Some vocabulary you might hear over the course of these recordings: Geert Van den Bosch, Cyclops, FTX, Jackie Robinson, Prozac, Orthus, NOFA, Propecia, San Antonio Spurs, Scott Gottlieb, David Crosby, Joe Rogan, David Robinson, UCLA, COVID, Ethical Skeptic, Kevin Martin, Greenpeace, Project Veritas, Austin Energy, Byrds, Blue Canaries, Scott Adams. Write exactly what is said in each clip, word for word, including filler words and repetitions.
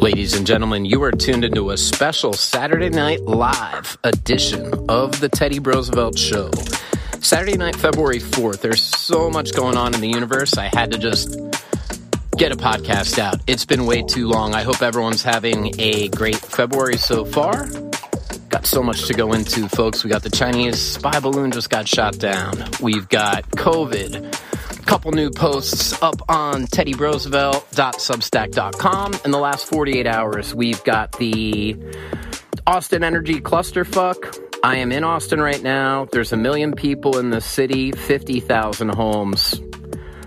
Ladies and gentlemen, you are tuned into a special Saturday Night Live edition of the Teddy Brosevelt Show. Saturday night, February fourth, there's so much going on in the universe, I had to just get a podcast out. It's been way too long. I hope everyone's having a great February so far. Got so much to go into, folks. We got the Chinese spy balloon just got shot down. We've got COVID. Couple new posts up on Teddy Brosevelt dot substack dot com. In the last forty-eight hours, we've got the Austin Energy clusterfuck. I am in Austin right now. There's a million people in the city, fifty thousand homes.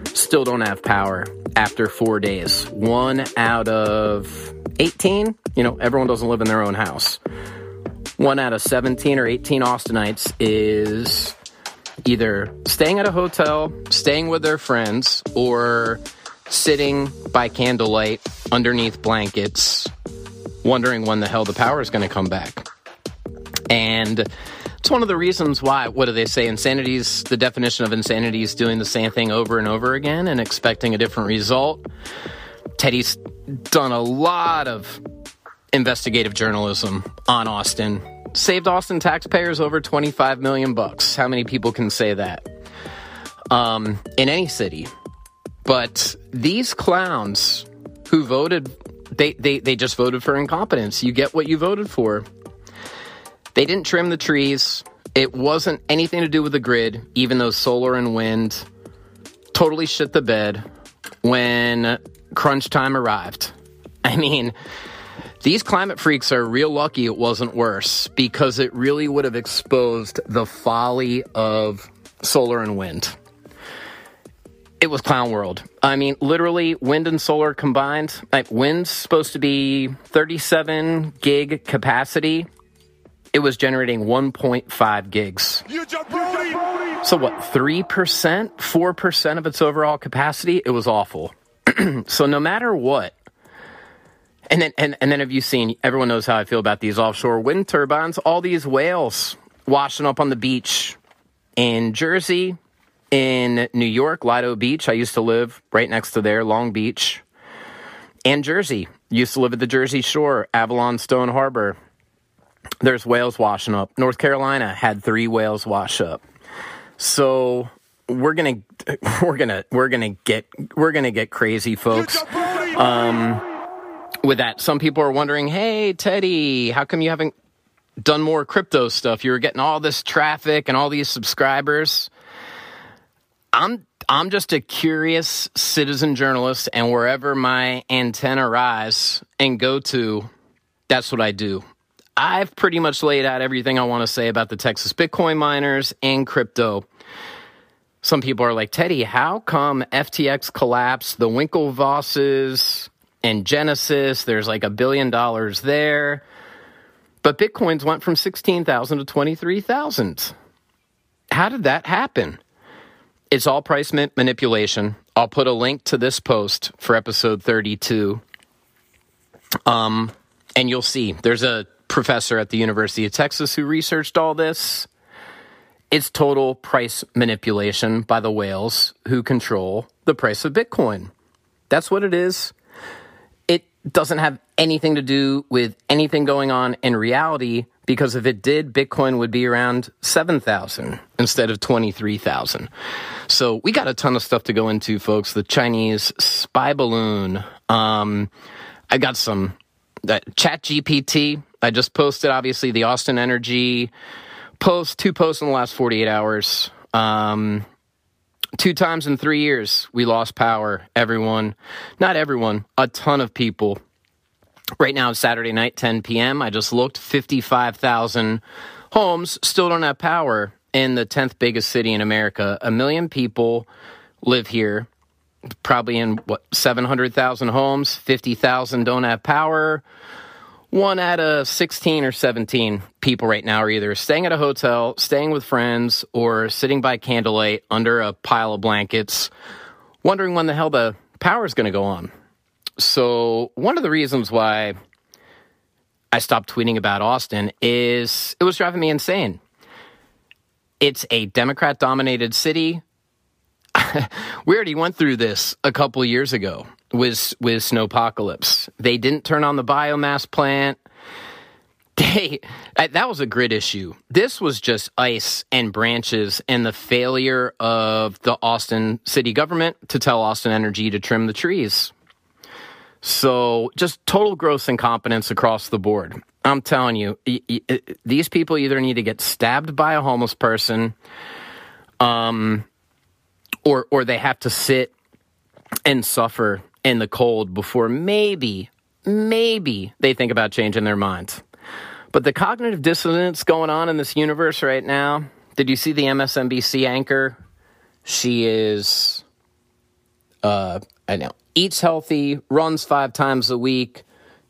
Still don't have power after four days. One out of eighteen, you know, everyone doesn't live in their own house. One out of seventeen or eighteen Austinites is either staying at a hotel, staying with their friends, or sitting by candlelight underneath blankets, wondering when the hell the power is going to come back. And it's one of the reasons why, what do they say, insanity's, the definition of insanity is doing the same thing over and over again and expecting a different result. Teddy's done a lot of investigative journalism on Austin. Saved Austin taxpayers over twenty-five million bucks. How many people can say that? Um, in any city. But these clowns who voted, they, they, they just voted for incompetence. You get what you voted for. They didn't trim the trees. It wasn't anything to do with the grid, even though solar and wind totally shit the bed when crunch time arrived. I mean, these climate freaks are real lucky it wasn't worse, because it really would have exposed the folly of solar and wind. It was clown world. I mean, literally, wind and solar combined. Like, wind's supposed to be thirty-seven gig capacity. It was generating one point five gigs. So what, three percent, four percent of its overall capacity? It was awful. So no matter what, and then and, and then have you seen, everyone knows how I feel about these offshore wind turbines, all these whales washing up on the beach in Jersey, in New York, Lido Beach. I used to live right next to there, Long Beach, and Jersey. Used to live at the Jersey Shore, Avalon Stone Harbor. There's whales washing up. North Carolina had three whales wash up. So we're gonna we're gonna we're gonna get we're gonna get crazy, folks. Um, with that, some people are wondering, "Hey, Teddy, how come you haven't done more crypto stuff? You were getting all this traffic and all these subscribers." I'm I'm just a curious citizen journalist, and wherever my antenna rise and go to, that's what I do. I've pretty much laid out everything I want to say about the Texas Bitcoin miners and crypto. Some people are like, Teddy, how come F T X collapsed, the Winklevosses and Genesis, there's like a billion dollars there, but Bitcoins went from sixteen thousand to twenty-three thousand. How did that happen? It's all price manipulation. I'll put a link to this post for episode thirty-two, um, and you'll see. There's a professor at the University of Texas who researched all this. It's total price manipulation by the whales who control the price of Bitcoin. That's what it is. It doesn't have anything to do with anything going on in reality, because if it did, Bitcoin would be around seven thousand instead of twenty-three thousand. So we got a ton of stuff to go into, folks. The Chinese spy balloon. Um, I got some uh, ChatGPT. I just posted, obviously, the Austin Energy post, two posts in the last forty-eight hours. Um, two times in three years, we lost power. Everyone, not everyone, a ton of people. Right now, it's Saturday night, ten p.m. I just looked, fifty-five thousand homes still don't have power in the tenth biggest city in America. A million people live here, probably in, what, seven hundred thousand homes, fifty thousand don't have power. One out of sixteen or seventeen people right now are either staying at a hotel, staying with friends, or sitting by candlelight under a pile of blankets, wondering when the hell the power is going to go on. So one of the reasons why I stopped tweeting about Austin is it was driving me insane. It's a Democrat-dominated city. we already went through this a couple years ago with, with Snowpocalypse. They didn't turn on the biomass plant. They, that was a grid issue. This was just ice and branches and the failure of the Austin city government to tell Austin Energy to trim the trees. So just total gross incompetence across the board. I'm telling you, these people either need to get stabbed by a homeless person, um, or or they have to sit and suffer in the cold before maybe, maybe they think about changing their minds. But the cognitive dissonance going on in this universe right now, did you see the M S N B C anchor? She is, uh, I know, eats healthy, runs five times a week,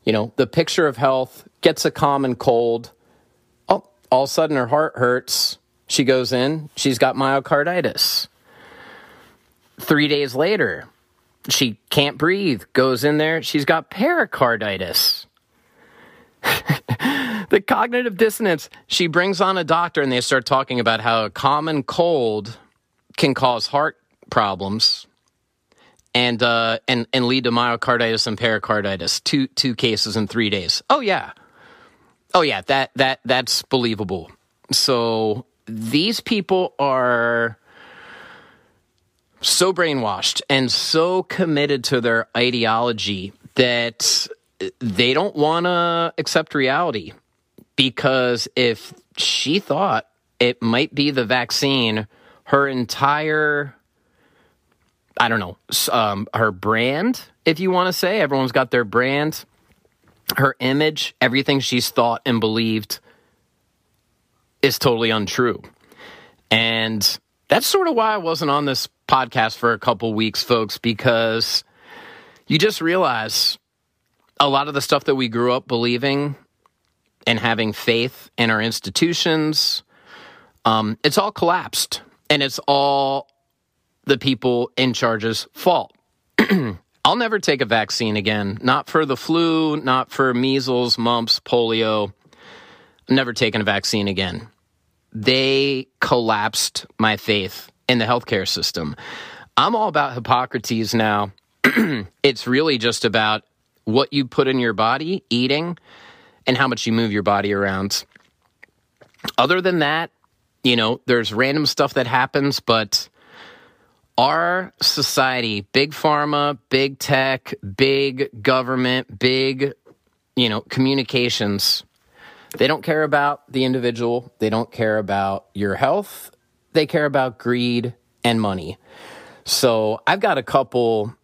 you know, the picture of health, gets a common cold. Oh, all of a sudden her heart hurts. She goes in, she's got myocarditis. Three days later, she can't breathe, goes in there, she's got pericarditis. The cognitive dissonance. She brings on a doctor and they start talking about how a common cold can cause heart problems and uh, and and lead to myocarditis and pericarditis. Two two cases in three days. Oh yeah, oh yeah. That that that's believable. So these people are so brainwashed and so committed to their ideology that they don't want to accept reality, because if she thought it might be the vaccine, her entire, I don't know, um, her brand, if you want to say, everyone's got their brand, her image, everything she's thought and believed is totally untrue. And that's sort of why I wasn't on this podcast for a couple weeks, folks, because you just realize a lot of the stuff that we grew up believing and having faith in our institutions, um, it's all collapsed. And it's all the people in charge's fault. I'll never take a vaccine again. Not for the flu, not for measles, mumps, polio. I'm never taking a vaccine again. They collapsed my faith in the healthcare system. I'm all about Hippocrates now. It's really just about what you put in your body, eating, and how much you move your body around. Other than that, you know, there's random stuff that happens, but our society, big pharma, big tech, big government, big, you know, communications, they don't care about the individual. They don't care about your health. They care about greed and money. So I've got a couple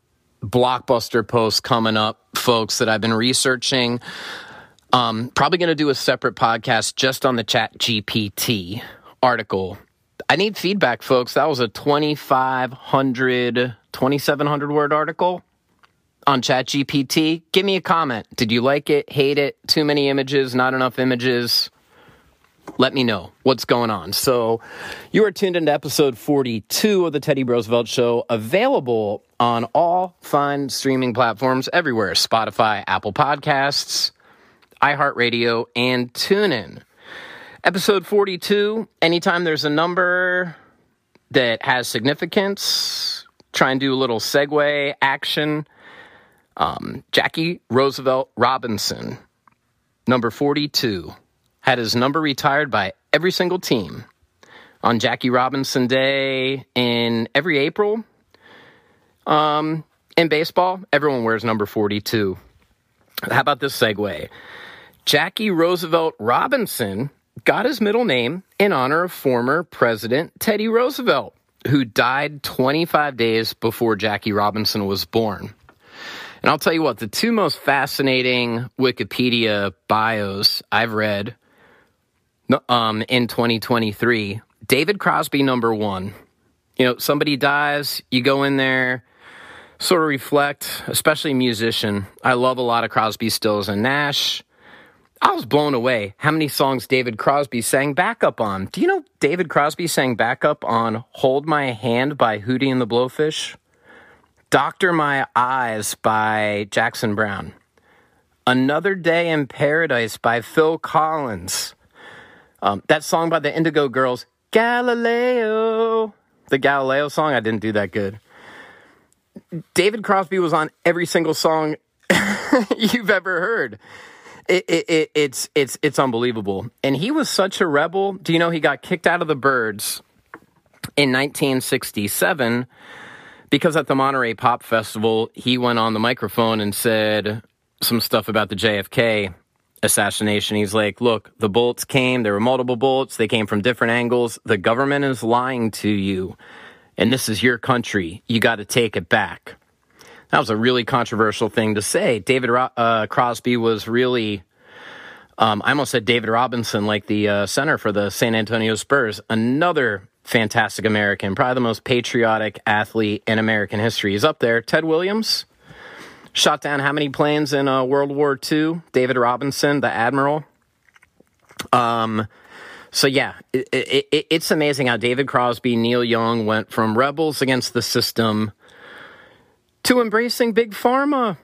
blockbuster posts coming up, folks, that I've been researching. Um, probably going to do a separate podcast just on the ChatGPT article. I need feedback, folks. That was a twenty-five hundred, twenty-seven hundred word article on ChatGPT. Give me a comment. Did you like it? Hate it? Too many images? Not enough images? Let me know what's going on. So you are tuned into episode forty-two of the Teddy Brosevelt Show, available on all fine streaming platforms everywhere, Spotify, Apple Podcasts, iHeartRadio, and TuneIn. Episode forty-two, anytime there's a number that has significance, try and do a little segue action. Um, Jackie Roosevelt Robinson, number forty-two. Had his number retired by every single team. On Jackie Robinson Day in every April, um, in baseball, everyone wears number forty-two. How about this segue? Jackie Roosevelt Robinson got his middle name in honor of former President Teddy Roosevelt, who died twenty-five days before Jackie Robinson was born. And I'll tell you what, the two most fascinating Wikipedia bios I've read Um, in twenty twenty-three, David Crosby, number one. You know, somebody dies, you go in there, sort of reflect, especially musician. I love a lot of Crosby, Stills, and Nash. I was blown away how many songs David Crosby sang backup on. Do you know David Crosby sang backup on Hold My Hand by Hootie and the Blowfish? Doctor My Eyes by Jackson Browne. Another Day in Paradise by Phil Collins. Um, that song by the Indigo Girls, Galileo, the Galileo song, I didn't do that good. David Crosby was on every single song you've ever heard. It, it, it, it's it's it's unbelievable. And he was such a rebel. Do you know he got kicked out of the Byrds in nineteen sixty-seven because at the Monterey Pop Festival, he went on the microphone and said some stuff about the J F K assassination. He's like, look, the bullets came. There were multiple bullets. They came from different angles. The government is lying to you. And this is your country. You got to take it back. That was a really controversial thing to say. David uh, Crosby was really, um, I almost said David Robinson, like the uh, center for the San Antonio Spurs. Another fantastic American, probably the most patriotic athlete in American history. He's up there. Ted Williams shot down how many planes in uh, World War Two? David Robinson, the admiral. Um. So, yeah, it, it, it, it's amazing how David Crosby, Neil Young went from rebels against the system to embracing Big Pharma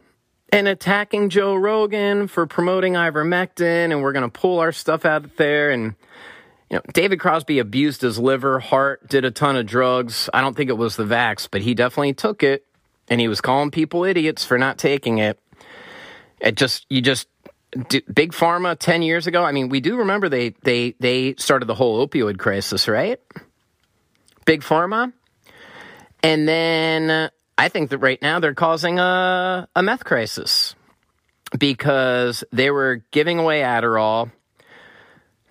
and attacking Joe Rogan for promoting ivermectin, and we're going to pull our stuff out there. And, you know, David Crosby abused his liver, heart, did a ton of drugs. I don't think it was the vax, but he definitely took it, and he was calling people idiots for not taking it. It just, you just, Big Pharma ten years ago, I mean, we do remember they, they, they started the whole opioid crisis, right? Big Pharma. And then I think that right now they're causing a, a meth crisis because they were giving away Adderall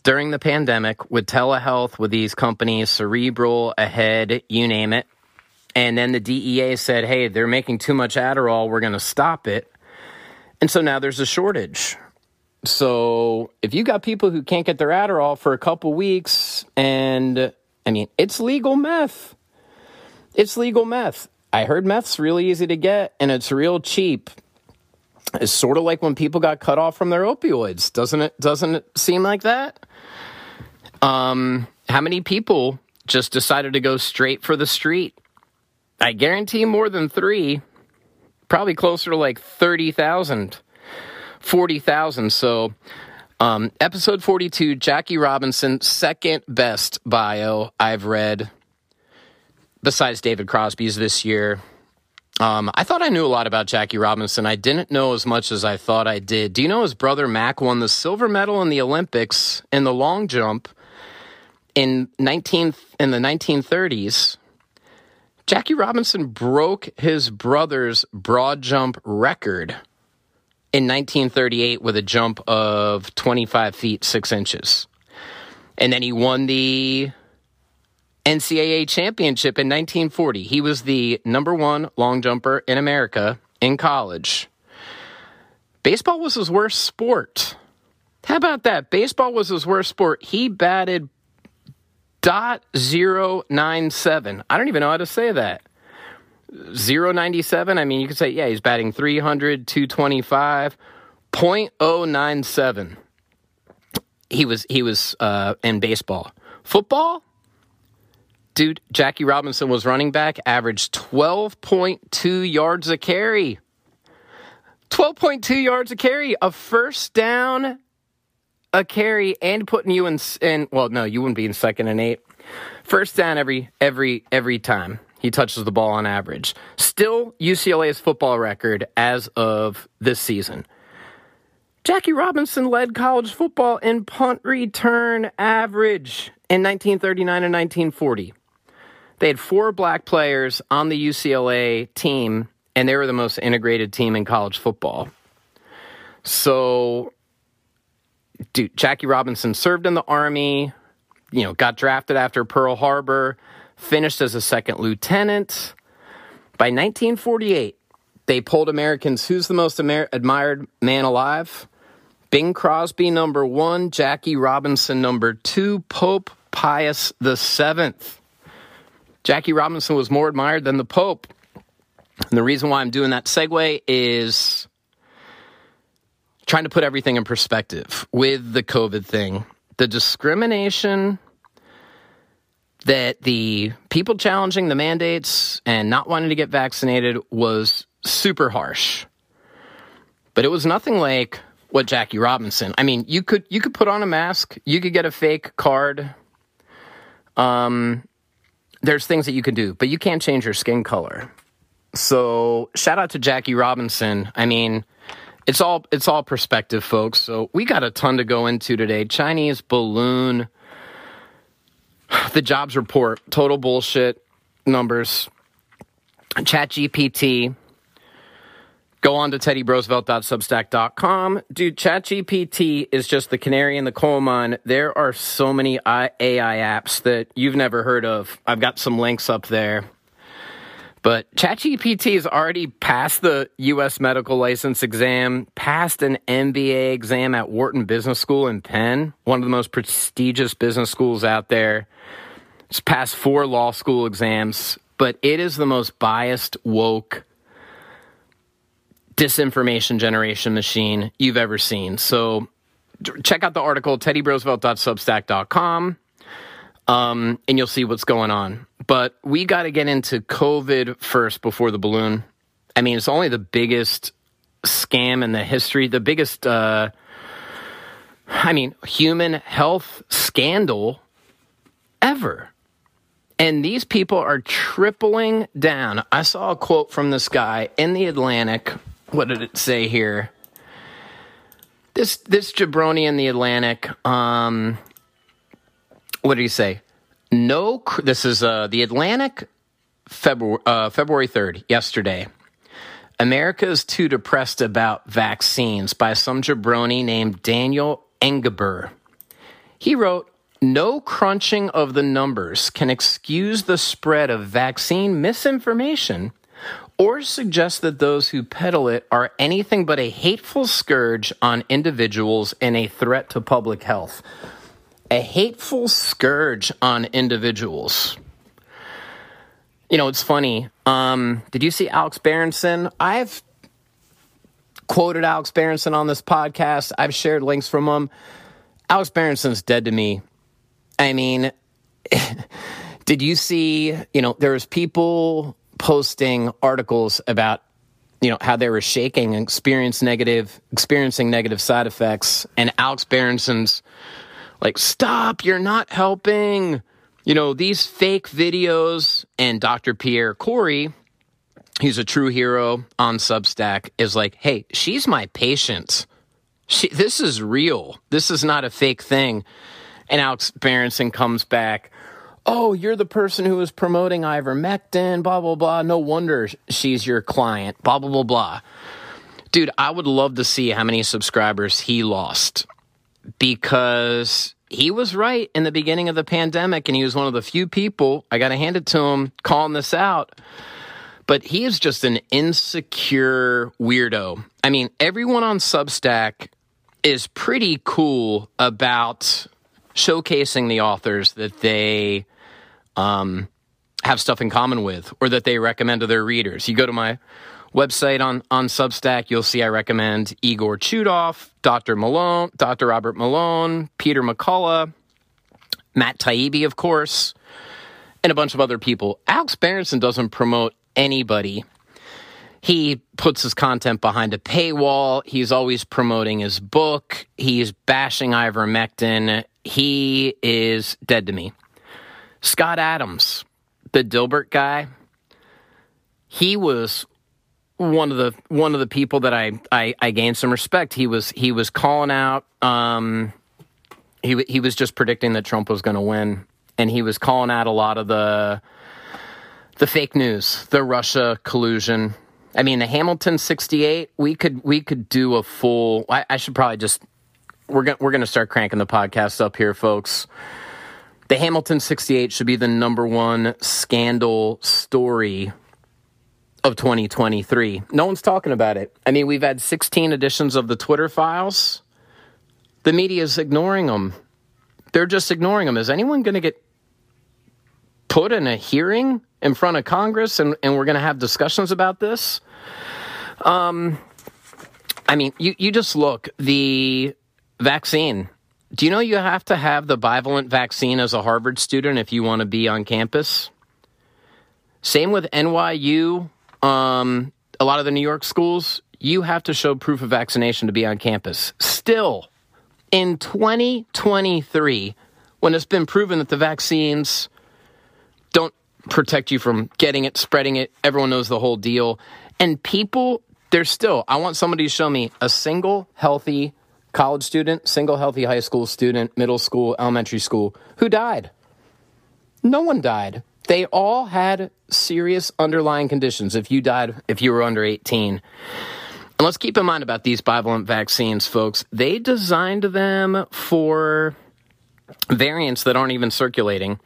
during the pandemic with telehealth, with these companies, Cerebral, Ahead, you name it. And then the D E A said, hey, they're making too much Adderall. We're going to stop it. And so now there's a shortage. So if you got people who can't get their Adderall for a couple weeks, and I mean, it's legal meth. It's legal meth. I heard meth's really easy to get, and it's real cheap. It's sort of like when people got cut off from their opioids. Doesn't it, doesn't it seem like that? Um, how many people just decided to go straight for the street? I guarantee more than three. Probably closer to like thirty thousand, forty thousand. So um, episode forty-two, Jackie Robinson, second best bio I've read besides David Crosby's this year. Um, I thought I knew a lot about Jackie Robinson. I didn't know as much as I thought I did. Do you know his brother Mac won the silver medal in the Olympics in the long jump in nineteen in the nineteen thirties? Jackie Robinson broke his brother's broad jump record in nineteen thirty-eight with a jump of twenty-five feet, six inches. And then he won the N C A A championship in nineteen forty. He was the number one long jumper in America in college. Baseball was his worst sport. How about that? Baseball was his worst sport. He batted point zero nine seven. I don't even know how to say that. point zero nine seven, I mean, you could say, yeah, he's batting three hundred, two twenty-five. point zero nine seven. He was, he was uh, in baseball. Football? Dude, Jackie Robinson was running back, averaged twelve point two yards a carry. twelve point two yards a carry, a first down a carry, and putting you in, in, well, no, you wouldn't be in second and eight. First down every every every time he touches the ball on average. Still U C L A's football record as of this season. Jackie Robinson led college football in punt return average in nineteen thirty-nine and nineteen forty. They had four black players on the U C L A team, and they were the most integrated team in college football. So, dude, Jackie Robinson served in the Army, you know, got drafted after Pearl Harbor, finished as a second lieutenant. By nineteen forty-eight, they polled Americans, who's the most amer- admired man alive? Bing Crosby, number one, Jackie Robinson, number two, Pope Pius the seventh. Jackie Robinson was more admired than the Pope. And the reason why I'm doing that segue is trying to put everything in perspective with the COVID thing. The discrimination that the people challenging the mandates and not wanting to get vaccinated was super harsh. But it was nothing like what Jackie Robinson. I mean, you could you could put on a mask. You could get a fake card. Um, there's things that you can do, but you can't change your skin color. So shout out to Jackie Robinson. I mean, it's all it's all perspective, folks. So we got a ton to go into today. Chinese balloon, the jobs report, total bullshit numbers, ChatGPT. Go on to Teddy Brosevelt dot substack dot com. Dude, ChatGPT is just the canary in the coal mine. There are so many A I apps that you've never heard of. I've got some links up there. But ChatGPT has already passed the U S medical license exam, passed an M B A exam at Wharton Business School in Penn, one of the most prestigious business schools out there. It's passed four law school exams, but it is the most biased, woke, disinformation generation machine you've ever seen. So check out the article, Teddy Brosevelt dot substack dot com, um, and you'll see what's going on. But we got to get into COVID first before the balloon. I mean, it's only the biggest scam in the history, the biggest, uh, I mean, human health scandal ever. And these people are tripling down. I saw a quote from this guy in the Atlantic. What did it say here? This this jabroni in the Atlantic, um, what did he say? No, this is uh, the Atlantic, February uh, February third, yesterday. America is too depressed about vaccines by some jabroni named Daniel Engeber. He wrote, no crunching of the numbers can excuse the spread of vaccine misinformation or suggest that those who peddle it are anything but a hateful scourge on individuals and a threat to public health. A hateful scourge on individuals. You know, it's funny. Um, did you see Alex Berenson? I've quoted Alex Berenson on this podcast. I've shared links from him. Alex Berenson's dead to me. I mean, did you see, you know, there was people posting articles about, you know, how they were shaking and experience negative, experiencing negative side effects. And Alex Berenson's like, stop, you're not helping. You know, these fake videos. And Doctor Pierre Corey, he's a true hero on Substack, is like, hey, she's my patient. She, this is real. This is not a fake thing. And Alex Berenson comes back, oh, you're the person who was promoting ivermectin, blah, blah, blah. No wonder she's your client, blah, blah, blah, blah. Dude, I would love to see how many subscribers he lost, because he was right in the beginning of the pandemic, and he was one of the few people, I got to hand it to him, calling this out. But he is just an insecure weirdo. I mean, everyone on Substack is pretty cool about showcasing the authors that they um, have stuff in common with or that they recommend to their readers. You go to my website on, on Substack, you'll see I recommend Igor Chudov, Doctor Malone, Doctor Robert Malone, Peter McCullough, Matt Taibbi, of course, and a bunch of other people. Alex Berenson doesn't promote anybody. He puts his content behind a paywall. He's always promoting his book. He's bashing ivermectin. He is dead to me. Scott Adams, the Dilbert guy, he was one of the one of the people that I, I, I gained some respect. He was he was calling out. Um, he he was just predicting that Trump was going to win, and he was calling out a lot of the the fake news, the Russia collusion. I mean, the Hamilton sixty-eight. We could we could do a full. I, I should probably just. We're going we're going to start cranking the podcast up here, folks. The Hamilton sixty-eight should be the number one scandal story of twenty twenty-three. No one's talking about it. I mean, we've had sixteen editions of the Twitter files. The media's ignoring them. They're just ignoring them. Is anyone going to get put in a hearing in front of Congress and, and we're going to have discussions about this? Um, I mean, you, you just look. The vaccine. Do you know you have to have the bivalent vaccine as a Harvard student if you want to be on campus? Same with N Y U, um, a lot of the New York schools. You have to show proof of vaccination to be on campus. Still, in twenty twenty-three, when it's been proven that the vaccines don't protect you from getting it, spreading it. Everyone knows the whole deal. And people, they're still, I want somebody to show me a single healthy college student, single healthy high school student, middle school, elementary school, who died. No one died. They all had serious underlying conditions if you died, if you were under eighteen. And let's keep in mind about these bivalent vaccines, folks. They designed them for variants that aren't even circulating.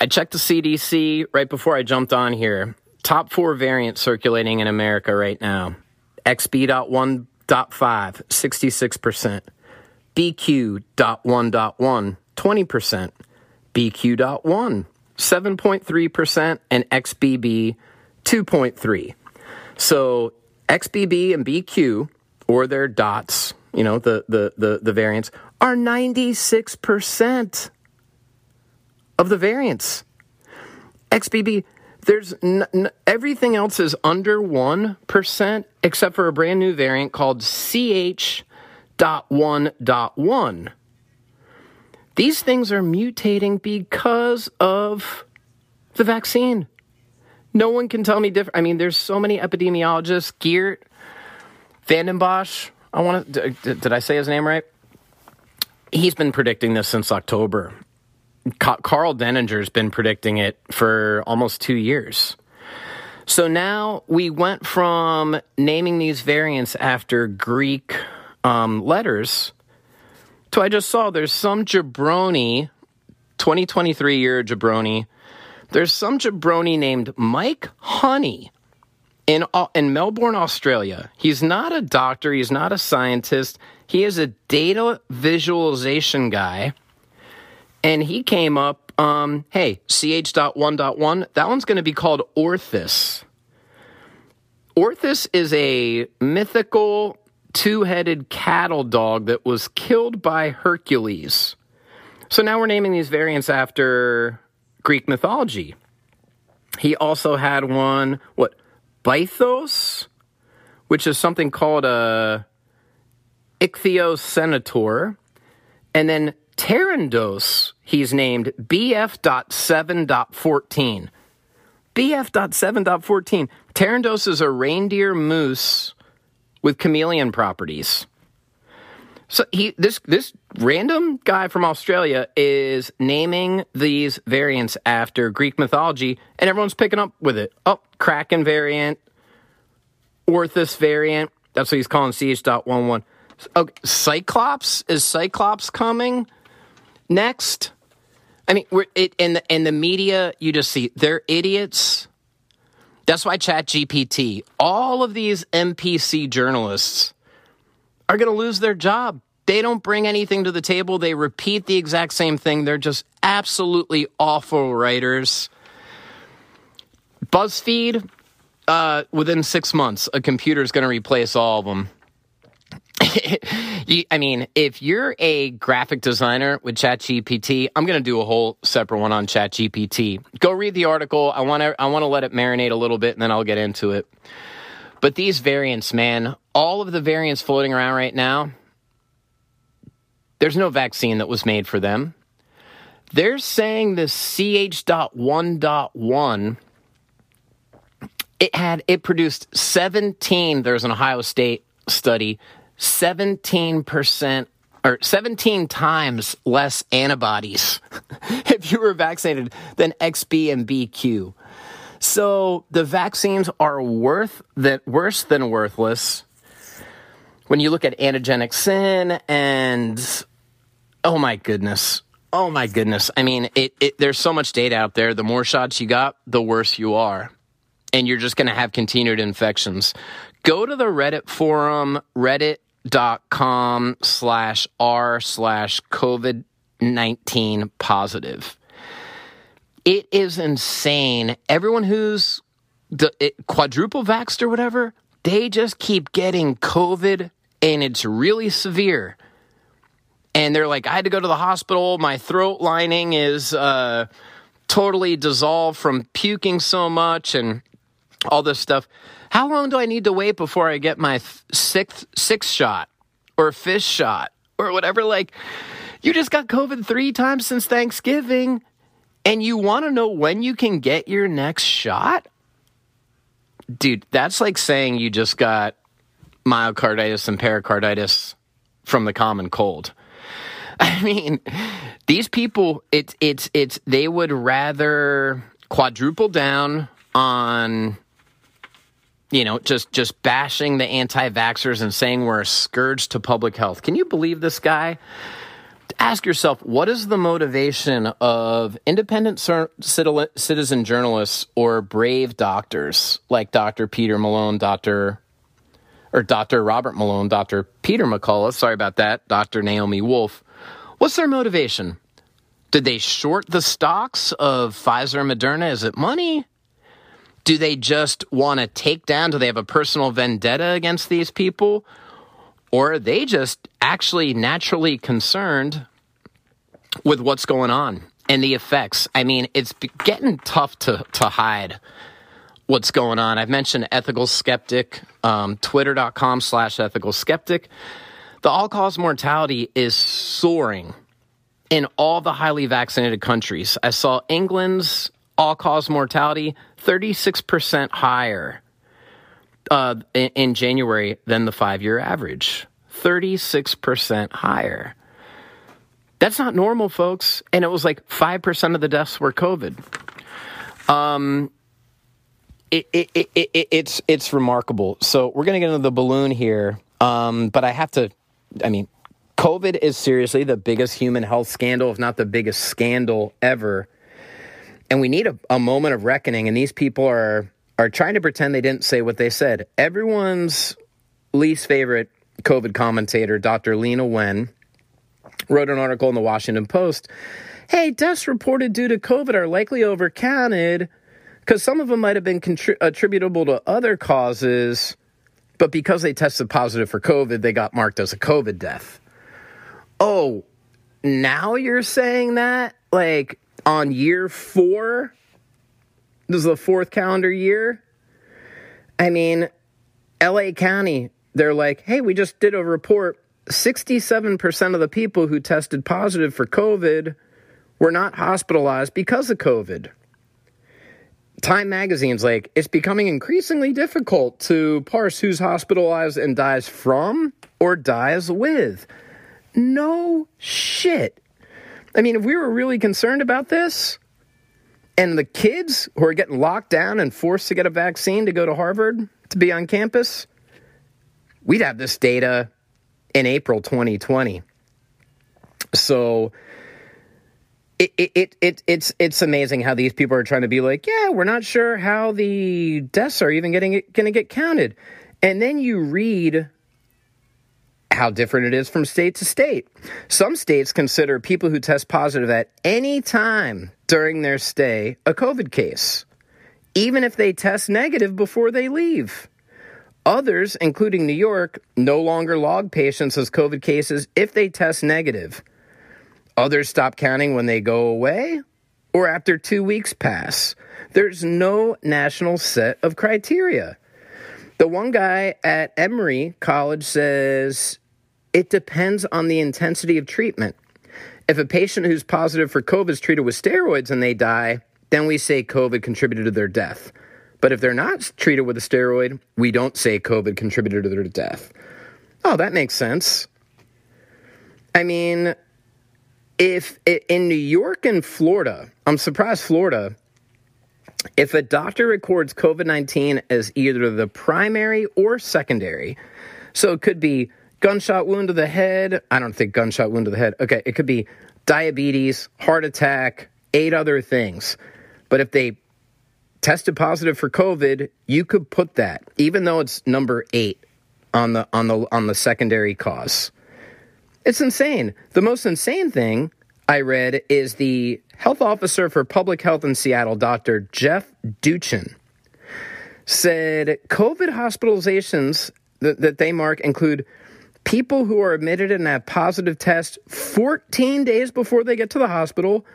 I checked the C D C right before I jumped on here. Top four variants circulating in America right now. X B one point five, sixty-six percent. B Q one point one, twenty percent. B Q one, seven point three percent. And X B B, two point three. So X B B and B Q, or their dots, you know, the, the, the, the variants, are ninety-six percent of the variants. X B B, there's n- n- everything else is under one percent except for a brand new variant called C H one point one. These things are mutating because of the vaccine. No one can tell me different. I mean, there's so many epidemiologists. Geert, Van den Bosch, I want to, did, did I say his name right? He's been predicting this since October. Ca- Carl Denninger's been predicting it for almost two years. So now we went from naming these variants after Greek um, letters to I just saw there's some jabroni, twenty twenty-three-year jabroni, there's some jabroni named Mike Honey in in Melbourne, Australia. He's not a doctor. He's not a scientist. He is a data visualization guy. And he came up, um, hey, C H one point one, that one's going to be called Orthus. Orthus is a mythical two-headed cattle dog that was killed by Hercules. So now we're naming these variants after Greek mythology. He also had one, what, Bythos, which is something called a ichthyosenator, and then Tarandos, he's named B F seven point fourteen. B F seven point fourteen. Tarandos is a reindeer moose with chameleon properties. So he this this random guy from Australia is naming these variants after Greek mythology, and everyone's picking up with it. Oh, Kraken variant, Orthus variant. That's what he's calling C H one point one. Okay, Cyclops? Is Cyclops coming next? I mean, we're it, in the in the media. You just see they're idiots. That's why ChatGPT, all of these N P C journalists are going to lose their job. They don't bring anything to the table. They repeat the exact same thing. They're just absolutely awful writers. BuzzFeed, uh, within six months, a computer is going to replace all of them. I mean, if you're a graphic designer with ChatGPT, I'm going to do a whole separate one on ChatGPT. Go read the article. I want to I want to let it marinate a little bit, and then I'll get into it. But these variants, man, all of the variants floating around right now, there's no vaccine that was made for them. They're saying the C H one point one, it had it produced seventeen, there's an Ohio State study, seventeen percent or seventeen times less antibodies if you were vaccinated than X B and B Q. So the vaccines are worth that worse than worthless. When you look at antigenic sin and oh my goodness, oh my goodness. I mean, it, it there's so much data out there. The more shots you got, the worse you are, and you're just going to have continued infections. Go to the Reddit forum, reddit.com slash r slash COVID nineteen positive. It is insane. Everyone who's the, it, quadruple vaxxed or whatever, they just keep getting COVID, and it's really severe. And they're like, I had to go to the hospital. My throat lining is uh, totally dissolved from puking so much and all this stuff. How long do I need to wait before I get my sixth, sixth shot or fifth shot or whatever? Like, you just got COVID three times since Thanksgiving. and you want to know when you can get your next shot? Dude, that's like saying you just got myocarditis and pericarditis from the common cold. I mean, these people, it's it's it's they would rather quadruple down on, you know, just just bashing the anti-vaxxers and saying we're a scourge to public health. Can you believe this guy? Ask yourself, what is the motivation of independent citizen journalists or brave doctors like Doctor Peter Malone, Doctor or Doctor Robert Malone, Doctor Peter McCullough, sorry about that, Doctor Naomi Wolf? What's their motivation? Did they short the stocks of Pfizer and Moderna? Is it money? Do they just want to take down? Do they have a personal vendetta against these people? Or are they just actually naturally concerned with what's going on and the effects? I mean, it's getting tough to, to hide what's going on. I've mentioned Ethical Skeptic, um, twitter.com slash Ethical Skeptic. The all-cause mortality is soaring in all the highly vaccinated countries. I saw England's all-cause mortality thirty-six percent higher uh, in, in January than the five-year average. thirty-six percent higher. That's not normal, folks. And it was like five percent of the deaths were COVID. Um... It, it, it, it, it's it's remarkable. So we're going to get into the balloon here, um, but I have to, I mean, COVID is seriously the biggest human health scandal, if not the biggest scandal ever. And we need a, a moment of reckoning, and these people are, are trying to pretend they didn't say what they said. Everyone's least favorite COVID commentator, Doctor Lena Wen, wrote an article in the Washington Post. Hey, deaths reported due to COVID are likely overcounted, because some of them might have been contri- attributable to other causes, but because they tested positive for COVID, they got marked as a COVID death. Oh, now you're saying that? Like, on year four? This is the fourth calendar year? I mean, L A County, they're like, hey, we just did a report. sixty-seven percent of the people who tested positive for COVID were not hospitalized because of COVID. Time magazine's like, it's becoming increasingly difficult to parse who's hospitalized and dies from or dies with. No shit. I mean, if we were really concerned about this, and the kids who are getting locked down and forced to get a vaccine to go to Harvard to be on campus, we'd have this data in April twenty twenty. So... It, it it it's it's amazing how these people are trying to be like, yeah, we're not sure how the deaths are even getting going to get counted. And then you read how different it is from state to state. Some states consider people who test positive at any time during their stay a COVID case, even if they test negative before they leave. Others, including New York, no longer log patients as COVID cases if they test negative. Others stop counting when they go away or after two weeks pass. There's no national set of criteria. The one guy at Emory College says, it depends on the intensity of treatment. If a patient who's positive for COVID is treated with steroids and they die, then we say COVID contributed to their death. But if they're not treated with a steroid, we don't say COVID contributed to their death. Oh, that makes sense. I mean... If in New York and Florida, I'm surprised Florida, if a doctor records COVID nineteen as either the primary or secondary, so it could be gunshot wound to the head. I don't think gunshot wound to the head. Okay, it could be diabetes, heart attack, eight other things. But if they tested positive for COVID, you could put that, even though it's number eight on the on the on the secondary cause. It's insane. The most insane thing I read is the health officer for public health in Seattle, Doctor Jeff Duchin, said COVID hospitalizations that, that they mark include people who are admitted and have positive tests fourteen days before they get to the hospital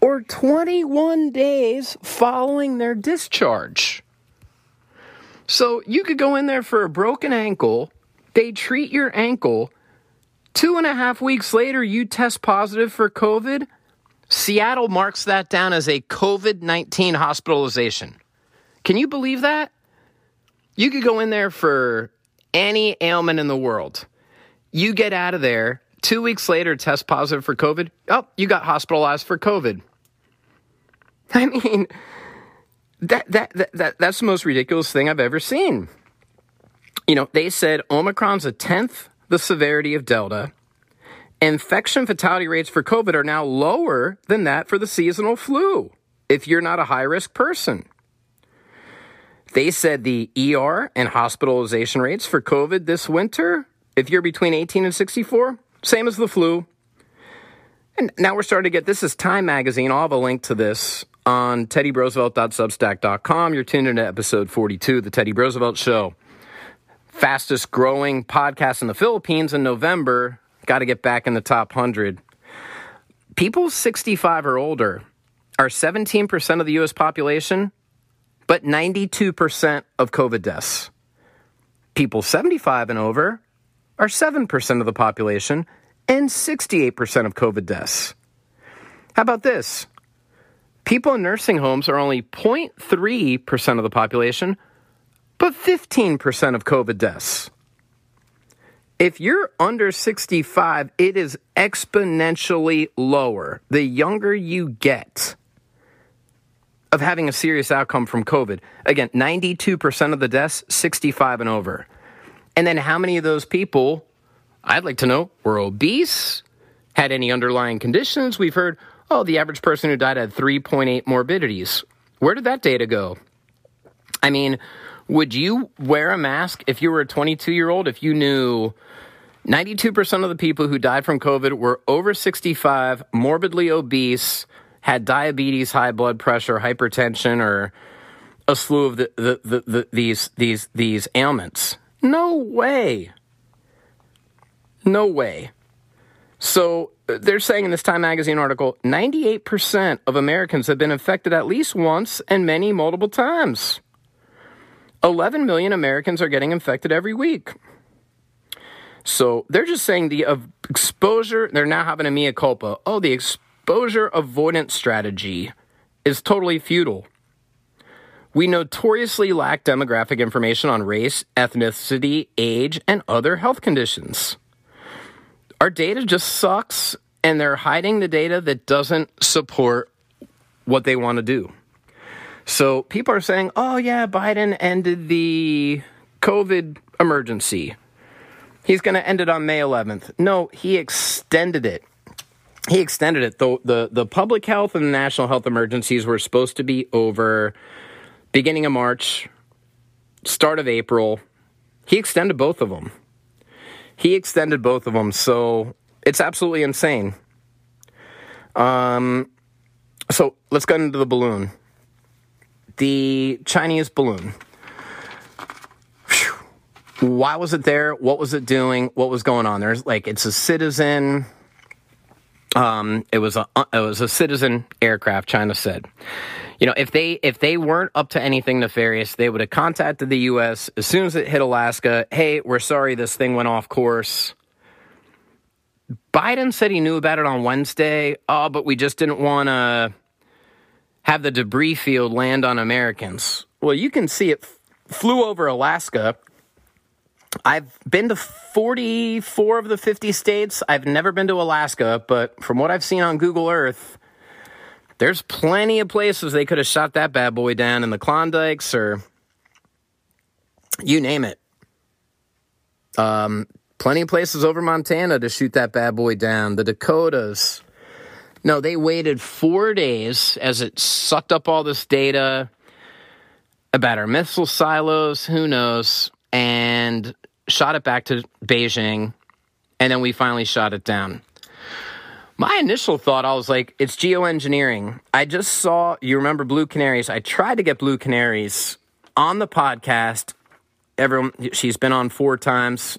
or twenty-one days following their discharge. So you could go in there for a broken ankle, they treat your ankle. Two and a half weeks later, you test positive for COVID. Seattle marks that down as a COVID nineteen hospitalization. Can you believe that? You could go in there for any ailment in the world. You get out of there, two weeks later, test positive for COVID. Oh, you got hospitalized for COVID. I mean, that that that, that that's the most ridiculous thing I've ever seen. You know, they said Omicron's a tenth the severity of Delta. Infection fatality rates for COVID are now lower than that for the seasonal flu, if you're not a high-risk person. They said the E R and hospitalization rates for COVID this winter, if you're between eighteen and sixty-four, same as the flu. And now we're starting to get, this is Time Magazine. I'll have a link to this on Teddy Brosevelt dot substack dot com. You're tuned into episode forty-two of the Teddy Brosevelt Show. Fastest growing podcast in the Philippines in November. Got to get back in the top one hundred. People sixty-five or older are seventeen percent of the U S population, but ninety-two percent of COVID deaths. People seventy-five and over are seven percent of the population and sixty-eight percent of COVID deaths. How about this? People in nursing homes are only zero point three percent of the population, but fifteen percent of COVID deaths. If you're under sixty-five, it is exponentially lower the younger you get of having a serious outcome from COVID. Again, ninety-two percent of the deaths, sixty-five and over. And then how many of those people, I'd like to know, were obese, had any underlying conditions? We've heard, oh, the average person who died had three point eight morbidities. Where did that data go? I mean, would you wear a mask if you were a twenty-two-year-old if you knew ninety-two percent of the people who died from COVID were over sixty-five, morbidly obese, had diabetes, high blood pressure, hypertension, or a slew of the, the, the, the, these these these ailments? No way. No way. So they're saying in this Time Magazine article, ninety-eight percent of Americans have been infected at least once and many multiple times. eleven million Americans are getting infected every week. So they're just saying the exposure, they're now having a mea culpa. Oh, the exposure avoidance strategy is totally futile. We notoriously lack demographic information on race, ethnicity, age, and other health conditions. Our data just sucks, and they're hiding the data that doesn't support what they want to do. So people are saying, oh, yeah, Biden ended the COVID emergency. He's going to end it on May eleventh. No, he extended it. He extended it. The, the, the public health and the national health emergencies were supposed to be over beginning of March, start of April. He extended both of them. He extended both of them. So it's absolutely insane. Um, so let's get into the balloon. The Chinese balloon. Whew. Why was it there? What was it doing? What was going on? There's like it's a citizen. Um, it was a it was a citizen aircraft. China said, you know, if they if they weren't up to anything nefarious, they would have contacted the U S as soon as it hit Alaska. Hey, we're sorry this thing went off course. Biden said he knew about it on Wednesday. Oh, but we just didn't want to have the debris field land on Americans. Well, you can see it flew over Alaska. I've been to forty-four of the fifty states. I've never been to Alaska, but from what I've seen on Google Earth, there's plenty of places they could have shot that bad boy down in the Klondikes or you name it. Um, plenty of places over Montana to shoot that bad boy down. The Dakotas. No, they waited four days as it sucked up all this data about our missile silos, who knows, and shot it back to Beijing, and then we finally shot it down. My initial thought, I was like, it's geoengineering. I just saw, you remember Blue Canaries, I tried to get Blue Canaries on the podcast. Everyone, she's been on four times.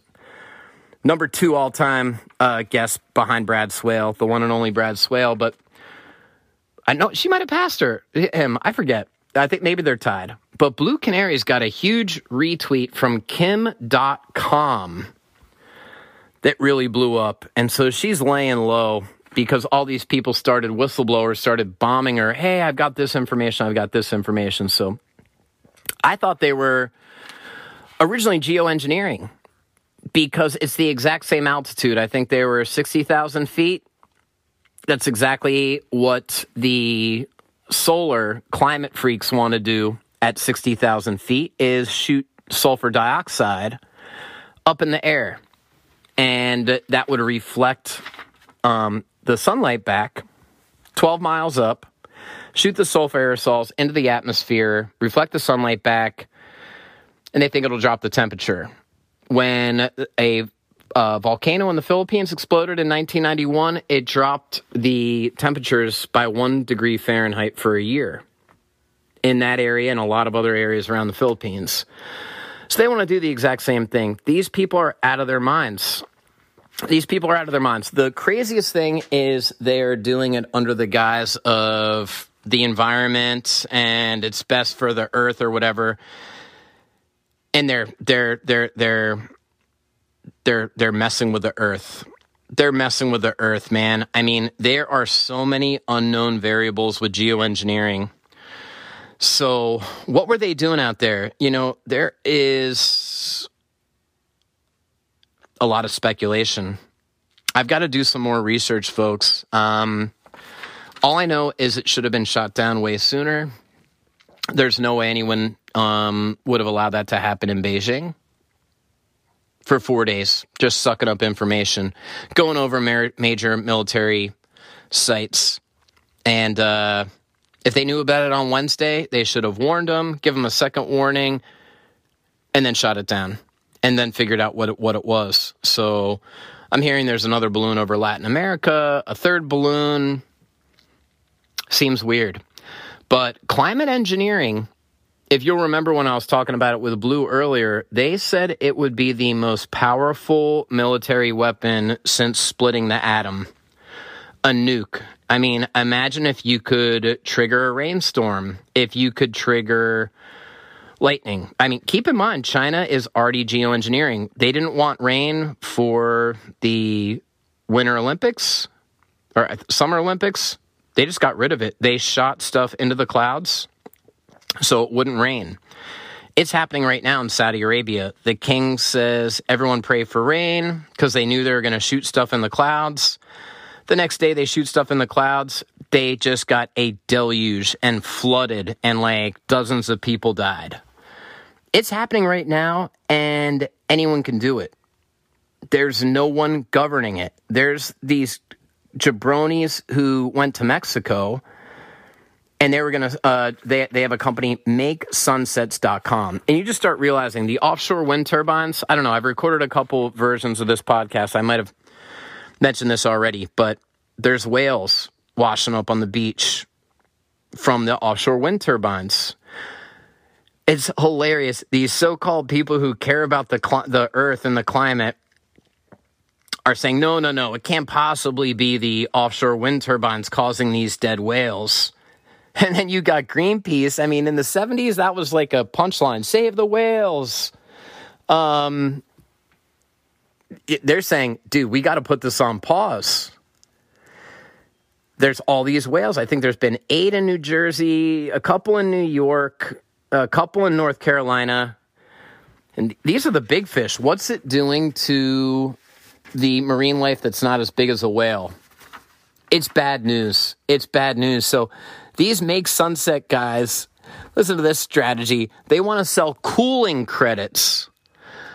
Number two all-time uh, guest behind Brad Swale, the one and only Brad Swale. But I know she might have passed her him. I forget. I think maybe they're tied. But Blue Canaries got a huge retweet from Kim dot com that really blew up. And so she's laying low. because all these people started, whistleblowers started bombing her. Hey, I've got this information. I've got this information. So I thought they were originally geoengineering because it's the exact same altitude. I think they were sixty thousand feet. That's exactly what the solar climate freaks want to do at sixty thousand feet is shoot sulfur dioxide up in the air. And that would reflect um, the sunlight back twelve miles up, shoot the sulfur aerosols into the atmosphere, reflect the sunlight back, and they think it'll drop the temperature. When a uh, volcano in the Philippines exploded in nineteen ninety-one, it dropped the temperatures by one degree Fahrenheit for a year in that area and a lot of other areas around the Philippines. So they want to do the exact same thing. These people are out of their minds. These people are out of their minds. The craziest thing is they're doing it under the guise of the environment and it's best for the earth or whatever. And they're they're they're they're they're they're messing with the earth. They're messing with the earth, man. I mean, there are so many unknown variables with geoengineering. So what were they doing out there? You know, there is a lot of speculation. I've got to do some more research, folks. Um, all I know is it should have been shot down way sooner. There's no way anyone um, would have allowed that to happen in Beijing for four days, just sucking up information, going over ma- major military sites, and... Uh, If they knew about it on Wednesday, they should have warned them, give them a second warning, and then shot it down, and then figured out what it, what it was. So I'm hearing there's another balloon over Latin America, a third balloon. Seems weird. But climate engineering, if you'll remember when I was talking about it with Blue earlier, they said it would be the most powerful military weapon since splitting the atom. A nuke. I mean, imagine if you could trigger a rainstorm, if you could trigger lightning. I mean, keep in mind, China is already geoengineering. They didn't want rain for the Winter Olympics or Summer Olympics. They just got rid of it. They shot stuff into the clouds so it wouldn't rain. It's happening right now in Saudi Arabia. The king says everyone pray for rain because they knew they were going to shoot stuff in the clouds. The next day, they shoot stuff in the clouds. They just got a deluge and flooded, and like dozens of people died. It's happening right now, and anyone can do it. There's no one governing it. There's these jabronis who went to Mexico, and they were gonna. Uh, they they have a company, make sunsets dot com, and you just start realizing the offshore wind turbines. I don't know. I've recorded a couple versions of this podcast. I might have mentioned this already, but there's whales washing up on the beach from the offshore wind turbines. It's hilarious. These so-called people who care about the cl- the earth and the climate are saying, no, no, no, it can't possibly be the offshore wind turbines causing these dead whales. And then you got Greenpeace. I mean, in the seventies, that was like a punchline. Save the whales. Um... They're saying, dude, we got to put this on pause. There's all these whales. I think there's been eight in New Jersey, a couple in New York, a couple in North Carolina. And these are the big fish. What's it doing to the marine life that's not as big as a whale? It's bad news. It's bad news. So these Make Sunset guys, listen to this strategy. They want to sell cooling credits.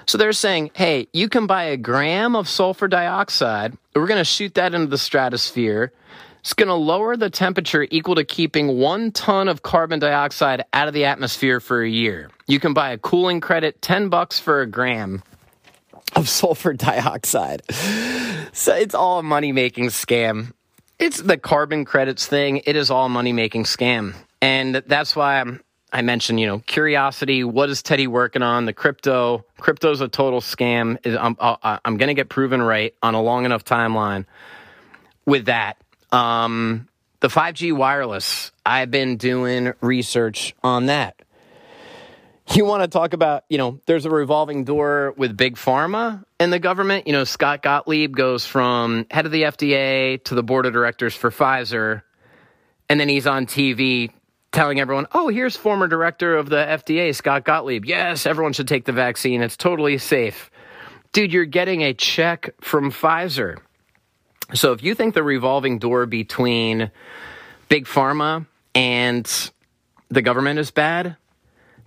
So they're saying, hey, you can buy a gram of sulfur dioxide. We're going to shoot that into the stratosphere. It's going to lower the temperature equal to keeping one ton of carbon dioxide out of the atmosphere for a year. You can buy a cooling credit, ten bucks for a gram of sulfur dioxide. So it's all a money-making scam. It's the carbon credits thing. It is all a money-making scam. And that's why I'm... I mentioned, you know, curiosity. What is Teddy working on? The crypto. Crypto's a total scam. I'm, I'm going to get proven right on a long enough timeline with that. Um, the five G wireless. I've been doing research on that. You want to talk about, you know, there's a revolving door with big pharma and the government. You know, Scott Gottlieb goes from head of the F D A to the board of directors for Pfizer. And then he's on T V telling everyone, oh, here's former director of the F D A, Scott Gottlieb. Yes, everyone should take the vaccine. It's totally safe. Dude, you're getting a check from Pfizer. So if you think the revolving door between big pharma and the government is bad,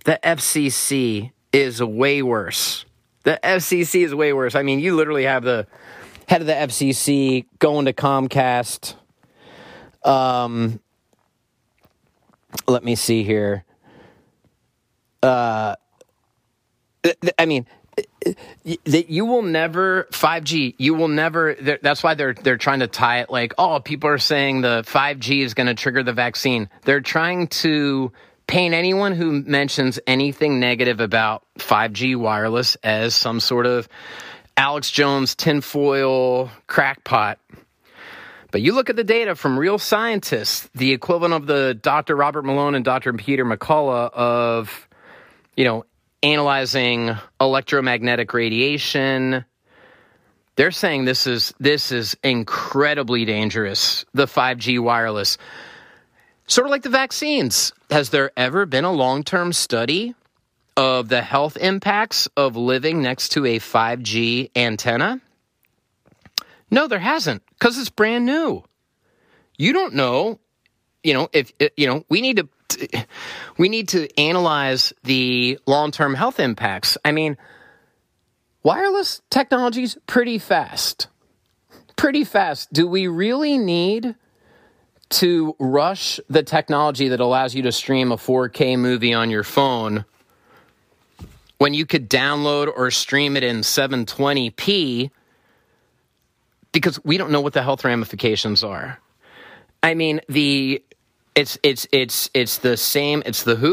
the F C C is way worse. The F C C is way worse. I mean, you literally have the head of the F C C going to Comcast. Um, let me see here. Uh, I mean, that you will never five G. You will never. That's why they're they're trying to tie it like, oh, people are saying the five G is going to trigger the vaccine. They're trying to paint anyone who mentions anything negative about five G wireless as some sort of Alex Jones tinfoil crackpot. But you look at the data from real scientists, the equivalent of the Doctor Robert Malone and Doctor Peter McCullough of, you know, analyzing electromagnetic radiation. They're saying this is this is incredibly dangerous, the five G wireless. Sort of like the vaccines. Has there ever been a long-term study of the health impacts of living next to a five G antenna? No, there hasn't, because it's brand new. You don't know, you know, if, you know, we need to, we need to analyze the long-term health impacts. I mean, wireless technology's pretty fast, pretty fast. Do we really need to rush the technology that allows you to stream a four K movie on your phone when you could download or stream it in seven twenty p? Because we don't know what the health ramifications are. I mean, the it's it's it's it's the same. It's the W H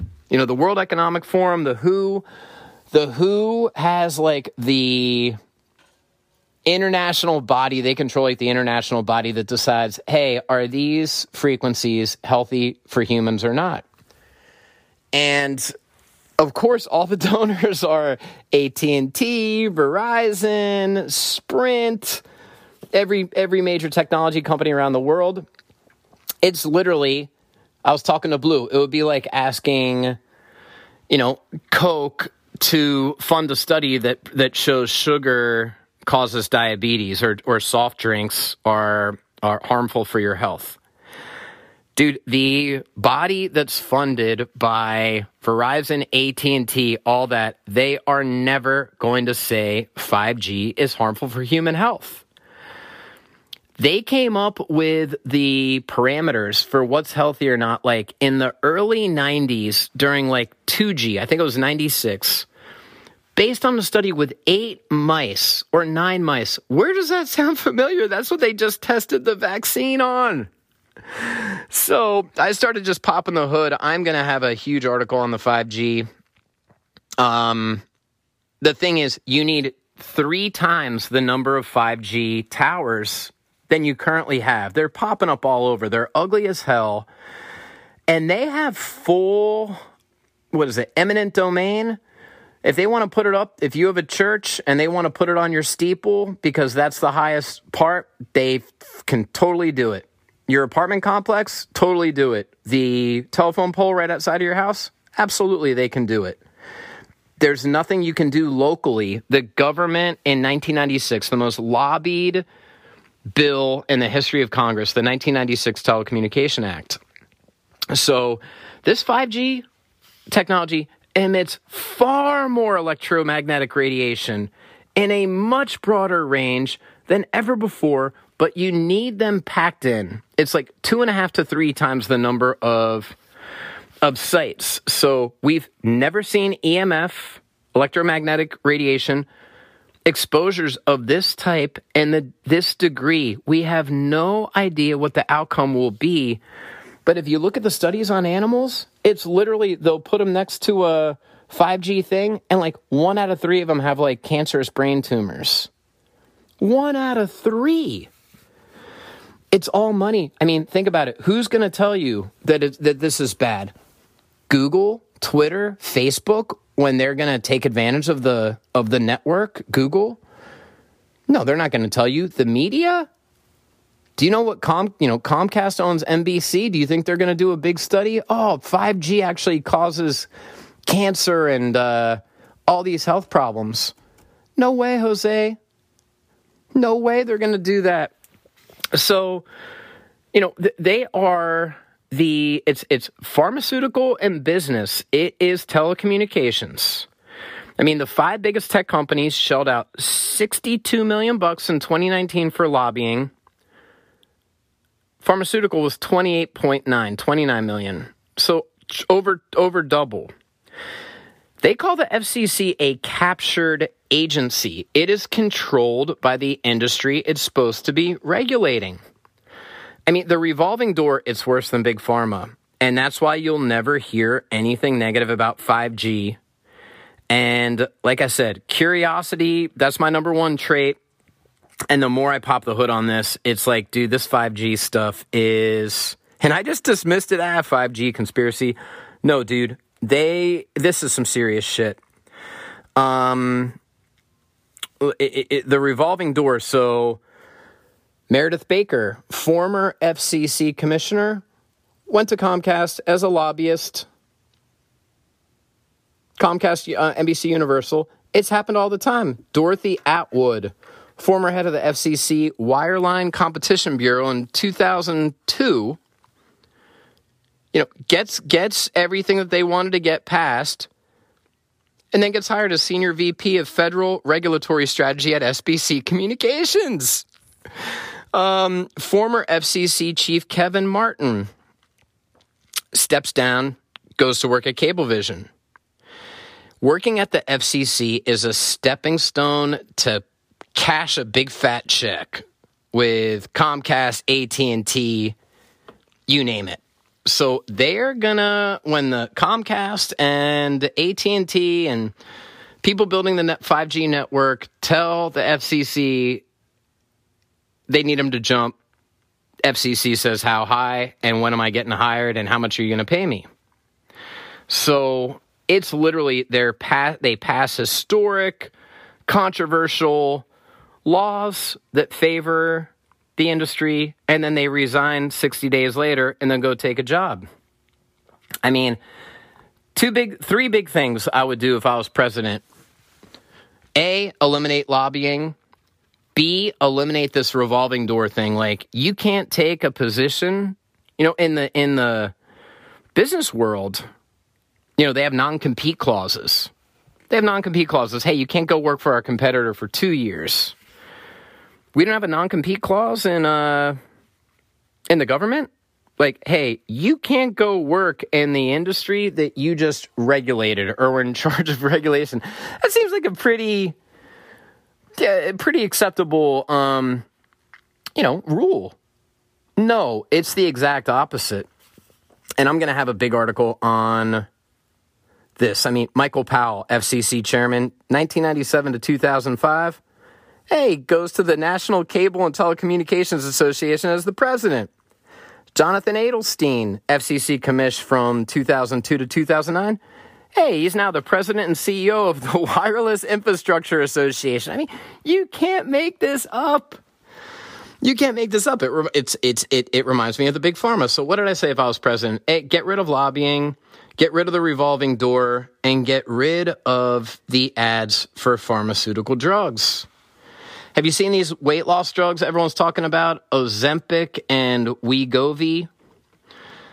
O, you know, the World Economic Forum. The W H O, the W H O has like the international body. They control like the international body that decides, hey, are these frequencies healthy for humans or not? And of course, all the donors are A T and T, Verizon, Sprint. Every every major technology company around the world. It's literally, I was talking to Blue, it would be like asking, you know, Coke to fund a study that, that shows sugar causes diabetes or, or soft drinks are, are harmful for your health. Dude, the body that's funded by Verizon, A T and T, all that, they are never going to say five G is harmful for human health. They came up with the parameters for what's healthy or not, like in the early nineties during like two G, I think it was ninety-six, based on a study with eight mice or nine mice. Where does that sound familiar? That's what they just tested the vaccine on. So I started just popping the hood. I'm going to have a huge article on the five G. Um, the thing is, you need three times the number of five G towers than you currently have. They're popping up all over. They're ugly as hell. And they have full, what is it, eminent domain? If they want to put it up, if you have a church and they want to put it on your steeple because that's the highest part, they can totally do it. Your apartment complex, totally do it. The telephone pole right outside of your house, absolutely they can do it. There's nothing you can do locally. The government in nineteen ninety-six, the most lobbied bill in the history of Congress, the nineteen ninety-six Telecommunication Act. So this five G technology emits far more electromagnetic radiation in a much broader range than ever before, but you need them packed in. It's like two and a half to three times the number of, of sites. So we've never seen E M F, electromagnetic radiation, exposures of this type and the, this degree. We have no idea what the outcome will be. But if you look at the studies on animals, it's literally, they'll put them next to a five G thing, and like one out of three of them have like cancerous brain tumors. One out of three. It's all money. I mean, think about it. Who's going to tell you that it, that this is bad? Google, Twitter, Facebook, when they're going to take advantage of the of the network, Google? No, they're not going to tell you. The media? Do you know what Com, you know, Comcast owns N B C? Do you think they're going to do a big study? Oh, five G actually causes cancer and uh, all these health problems. No way, Jose. No way they're going to do that. So, you know, th- they are the, it's it's pharmaceutical and business. It is telecommunications. I mean, the five biggest tech companies shelled out sixty-two million bucks in twenty nineteen for lobbying. Pharmaceutical was twenty-eight point nine, twenty-nine million. So over over double. They call the F C C a captured agency. It is controlled by the industry it's supposed to be regulating. I mean, the revolving door, it's worse than Big Pharma. And that's why you'll never hear anything negative about five G. And like I said, curiosity, that's my number one trait. And the more I pop the hood on this, it's like, dude, this five G stuff is... And I just dismissed it. Ah, five G conspiracy. No, dude. They... This is some serious shit. Um, it, it, it, the revolving door. So, Meredith Baker, former F C C commissioner, went to Comcast as a lobbyist. Comcast, uh, N B C Universal. It's happened all the time. Dorothy Atwood, former head of the F C C Wireline Competition Bureau in two thousand two, you know, gets gets everything that they wanted to get passed, and then gets hired as senior V P of Federal Regulatory Strategy at S B C Communications. Um, former F C C Chief Kevin Martin steps down, goes to work at Cablevision. Working at the F C C is a stepping stone to cash a big fat check with Comcast, A T and T, you name it. So they're gonna, when the Comcast and A T and T and people building the five G network tell the F C C they need them to jump, F C C says how high and when am I getting hired and how much are you gonna pay me? So it's literally their pass, they pass historic, controversial laws that favor the industry, and then they resign sixty days later and then go take a job. I mean, two big, three big things I would do if I was president. A, eliminate lobbying. B, eliminate this revolving door thing. Like, you can't take a position, you know, in the in the business world, you know, they have non-compete clauses. They have non-compete clauses. Hey, you can't go work for our competitor for two years. We don't have a non-compete clause in uh, in the government. Like, hey, you can't go work in the industry that you just regulated or were in charge of regulation. That seems like a pretty, yeah, pretty acceptable, um, you know, rule. No, it's the exact opposite. And I'm going to have a big article on this. I mean, Michael Powell, F C C chairman, nineteen ninety-seven to two thousand five. Hey, goes to the National Cable and Telecommunications Association as the president. Jonathan Adelstein, F C C commish from two thousand two to two thousand nine. Hey, he's now the president and C E O of the Wireless Infrastructure Association. I mean, you can't make this up. You can't make this up. It it's it's it it reminds me of the Big Pharma. So what did I say if I was president? Hey, get rid of lobbying, get rid of the revolving door, and get rid of the ads for pharmaceutical drugs. Have you seen these weight loss drugs everyone's talking about? Ozempic and Wegovy.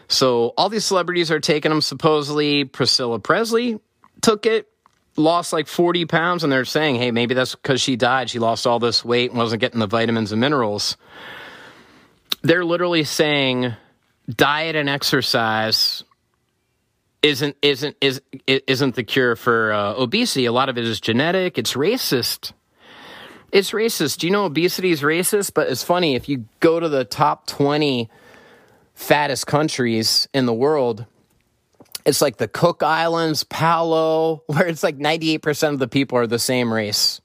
So all these celebrities are taking them, supposedly. Priscilla Presley took it, lost like forty pounds, and they're saying, hey, maybe that's because she died. She lost all this weight and wasn't getting the vitamins and minerals. They're literally saying diet and exercise isn't isn't is isn't the cure for uh, obesity. A lot of it is genetic. It's racist. It's racist. Do you know obesity is racist? But it's funny, if you go to the top twenty fattest countries in the world, it's like the Cook Islands, Palau, where it's like ninety-eight percent of the people are the same race.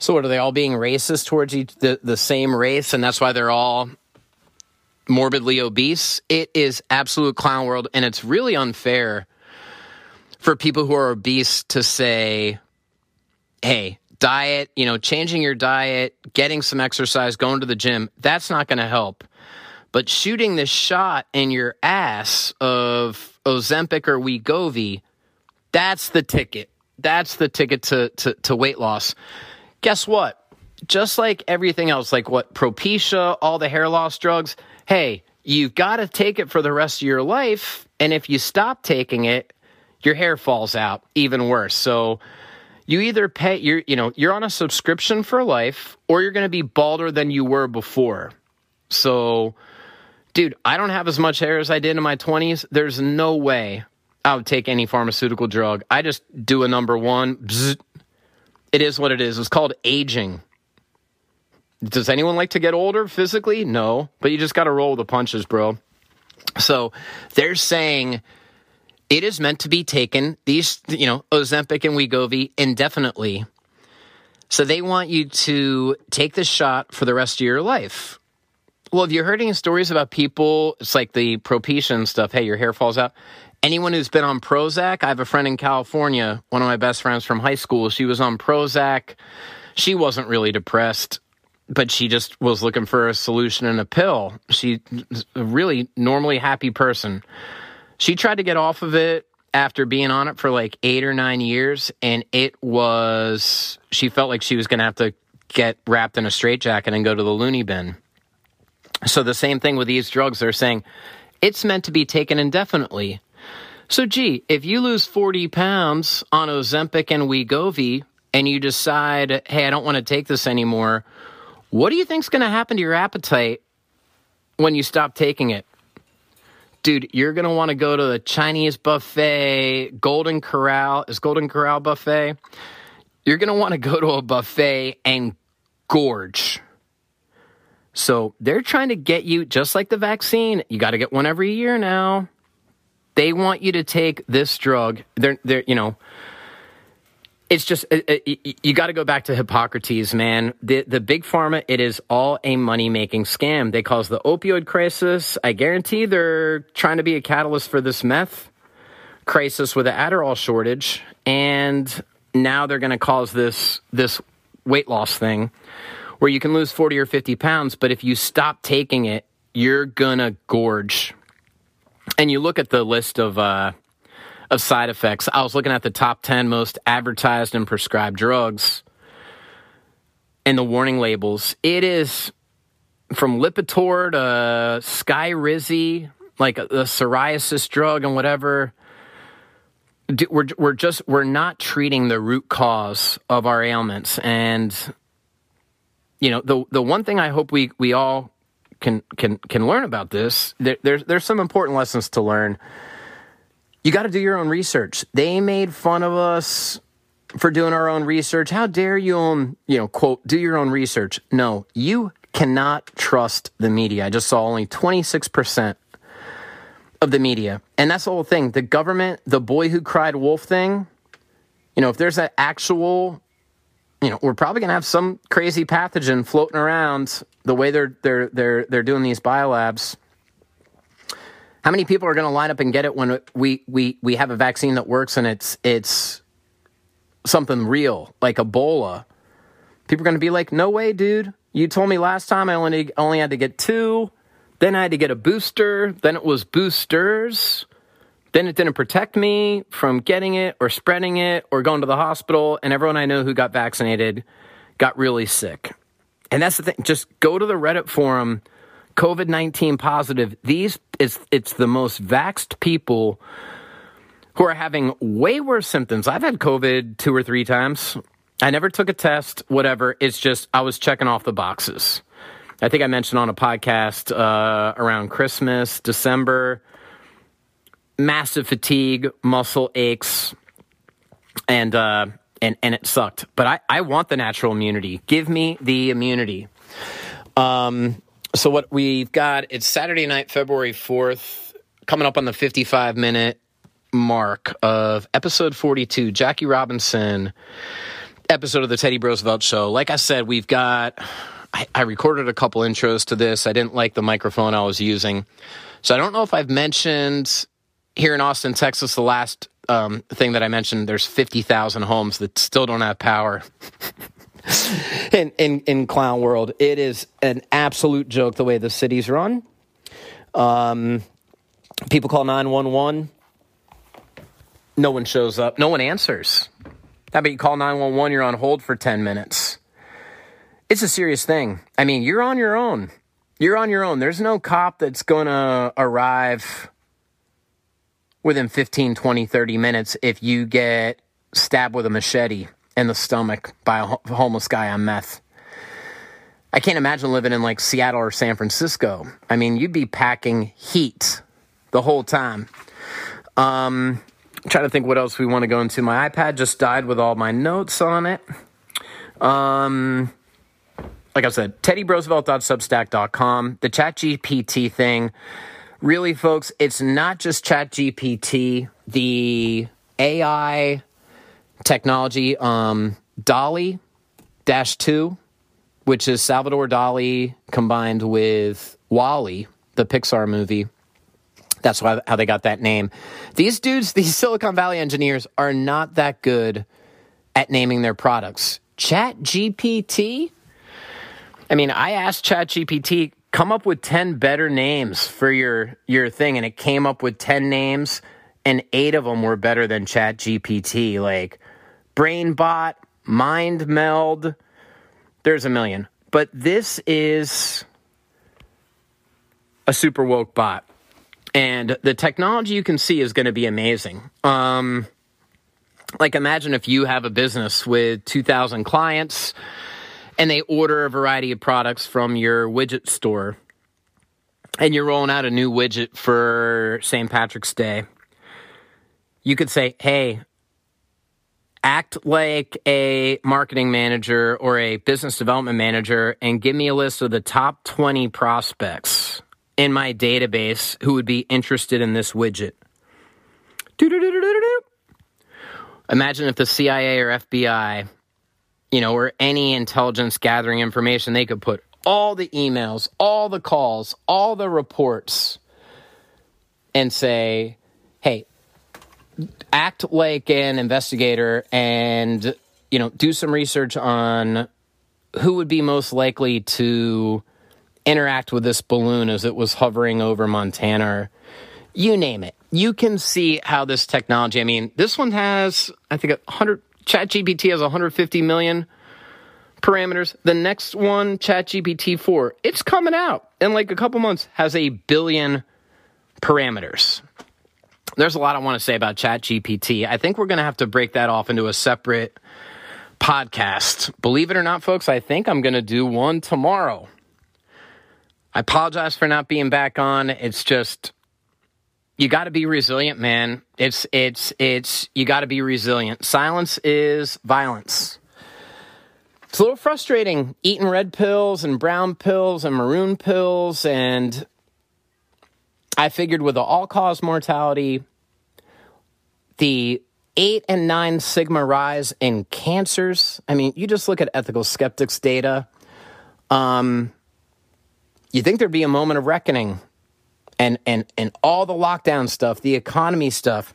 So what, are they all being racist towards each, the, the same race, and that's why they're all morbidly obese? It is absolute clown world, and it's really unfair for people who are obese to say, hey, diet, you know, changing your diet, getting some exercise, going to the gym, that's not going to help. But shooting this shot in your ass of Ozempic or Wegovy, that's the ticket. That's the ticket to, to, to weight loss. Guess what? Just like everything else, like what, Propecia, all the hair loss drugs, hey, you've got to take it for the rest of your life. And if you stop taking it, your hair falls out, even worse. So you either pay, you're, you know, you're on a subscription for life, or you're going to be balder than you were before. So, dude, I don't have as much hair as I did in my twenties. There's no way I would take any pharmaceutical drug. I just do a number one. Bzzz. It is what it is. It's called aging. Does anyone like to get older physically? No, but you just got to roll with the punches, bro. So they're saying it is meant to be taken, these, you know, Ozempic and Wegovy, indefinitely. So they want you to take this shot for the rest of your life. Well, if you're hearing stories about people, it's like the Propecia and stuff, hey, your hair falls out. Anyone who's been on Prozac, I have a friend in California, one of my best friends from high school, she was on Prozac. She wasn't really depressed, but she just was looking for a solution in a pill. She's a really normally happy person. She tried to get off of it after being on it for like eight or nine years, and it was, she felt like she was going to have to get wrapped in a straitjacket and go to the loony bin. So the same thing with these drugs. They're saying it's meant to be taken indefinitely. So, gee, if you lose forty pounds on Ozempic and Wegovy and you decide, hey, I don't want to take this anymore, what do you think's going to happen to your appetite when you stop taking it? Dude, you're going to want to go to the Chinese buffet, Golden Corral. Is Golden Corral buffet? You're going to want to go to a buffet and gorge. So they're trying to get you, just like the vaccine, you got to get one every year now. They want you to take this drug. They're, they're, you know... It's just, you got to go back to Hippocrates, man. The the big pharma, it is all a money-making scam. They caused the opioid crisis. I guarantee they're trying to be a catalyst for this meth crisis with the Adderall shortage. And now they're going to cause this this weight loss thing where you can lose forty or fifty pounds. But if you stop taking it, you're going to gorge. And you look at the list of... Uh, of side effects. I was looking at the top ten most advertised and prescribed drugs and the warning labels. It is from Lipitor to Skyrizi, like a, a psoriasis drug and whatever. We're, we're just, we're not treating the root cause of our ailments. And, you know, the the one thing I hope we, we all can, can, can learn about this, there, there's, there's some important lessons to learn. You got to do your own research. They made fun of us for doing our own research. How dare you, own, you know, quote, do your own research. No, you cannot trust the media. I just saw only twenty-six percent of the media. And that's the whole thing. The government, the boy who cried wolf thing, you know, if there's an actual, you know, we're probably going to have some crazy pathogen floating around the way they're they're they're they're doing these biolabs. How many people are going to line up and get it when we, we, we have a vaccine that works and it's it's something real, like Ebola? People are going to be like, no way, dude. You told me last time I only, only had to get two. Then I had to get a booster. Then it was boosters. Then it didn't protect me from getting it or spreading it or going to the hospital. And everyone I know who got vaccinated got really sick. And that's the thing. Just go to the Reddit forum. COVID nineteen positive, these it's, it's the most vaxxed people who are having way worse symptoms. I've had COVID two or three times. I never took a test, whatever. It's just I was checking off the boxes. I think I mentioned on a podcast uh, around Christmas, December, massive fatigue, muscle aches, and uh, and, and it sucked. But I, I want the natural immunity. Give me the immunity. Um... So what we've got, it's Saturday night, February fourth, coming up on the fifty-five minute mark of episode forty-two, Jackie Robinson, episode of the Teddy Brosevelt Show. Like I said, we've got, I, I recorded a couple intros to this. I didn't like the microphone I was using. So I don't know if I've mentioned here in Austin, Texas, the last um, thing that I mentioned, there's fifty thousand homes that still don't have power in, in, in clown world. It is an absolute joke the way the city's run. Um, people call nine one one. No one shows up. No one answers. I mean, you call nine one one, you're on hold for ten minutes. It's a serious thing. I mean, you're on your own. You're on your own. There's no cop that's going to arrive within fifteen, twenty, thirty minutes if you get stabbed with a machete in the stomach by a homeless guy on meth. I can't imagine living in like Seattle or San Francisco. I mean, you'd be packing heat the whole time. Um, I'm trying to think what else we want to go into. My iPad just died with all my notes on it. Um... Like I said, Teddy Brosevelt dot substack dot com. The ChatGPT thing, really, folks, it's not just ChatGPT. The A I technology, um, Dolly two, which is Salvador Dali combined with WALL-E, the Pixar movie. That's why how they got that name. These dudes, these Silicon Valley engineers, are not that good at naming their products. ChatGPT? I mean, I asked ChatGPT, come up with ten better names for your, your thing, and it came up with ten names, and eight of them were better than ChatGPT, like BrainBot, Mind Meld. There's a million. But this is a super woke bot, and the technology you can see is going to be amazing. Um, like, imagine if you have a business with two thousand clients, and they order a variety of products from your widget store, and you're rolling out a new widget for Saint Patrick's Day. You could say, hey, act like a marketing manager or a business development manager and give me a list of the top twenty prospects in my database who would be interested in this widget. Imagine if the C I A or F B I, you know, or any intelligence gathering information, they could put all the emails, all the calls, all the reports, and say, hey, act like an investigator and, you know, do some research on who would be most likely to interact with this balloon as it was hovering over Montana, or you name it. You can see how this technology, I mean, this one has, I think, one hundred... ChatGPT has one hundred fifty million parameters. The next one, ChatGPT four, it's coming out in like a couple months, has a billion parameters. There's a lot I want to say about ChatGPT. I think we're going to have to break that off into a separate podcast. Believe it or not, folks, I think I'm going to do one tomorrow. I apologize for not being back on. It's just, you got to be resilient, man. It's, it's, it's, you got to be resilient. Silence is violence. It's a little frustrating eating red pills and brown pills and maroon pills. And I figured with the all-cause mortality, the eight and nine sigma rise in cancers. I mean, you just look at Ethical Skeptic's data. Um, you think there'd be a moment of reckoning. And, and and all the lockdown stuff, the economy stuff.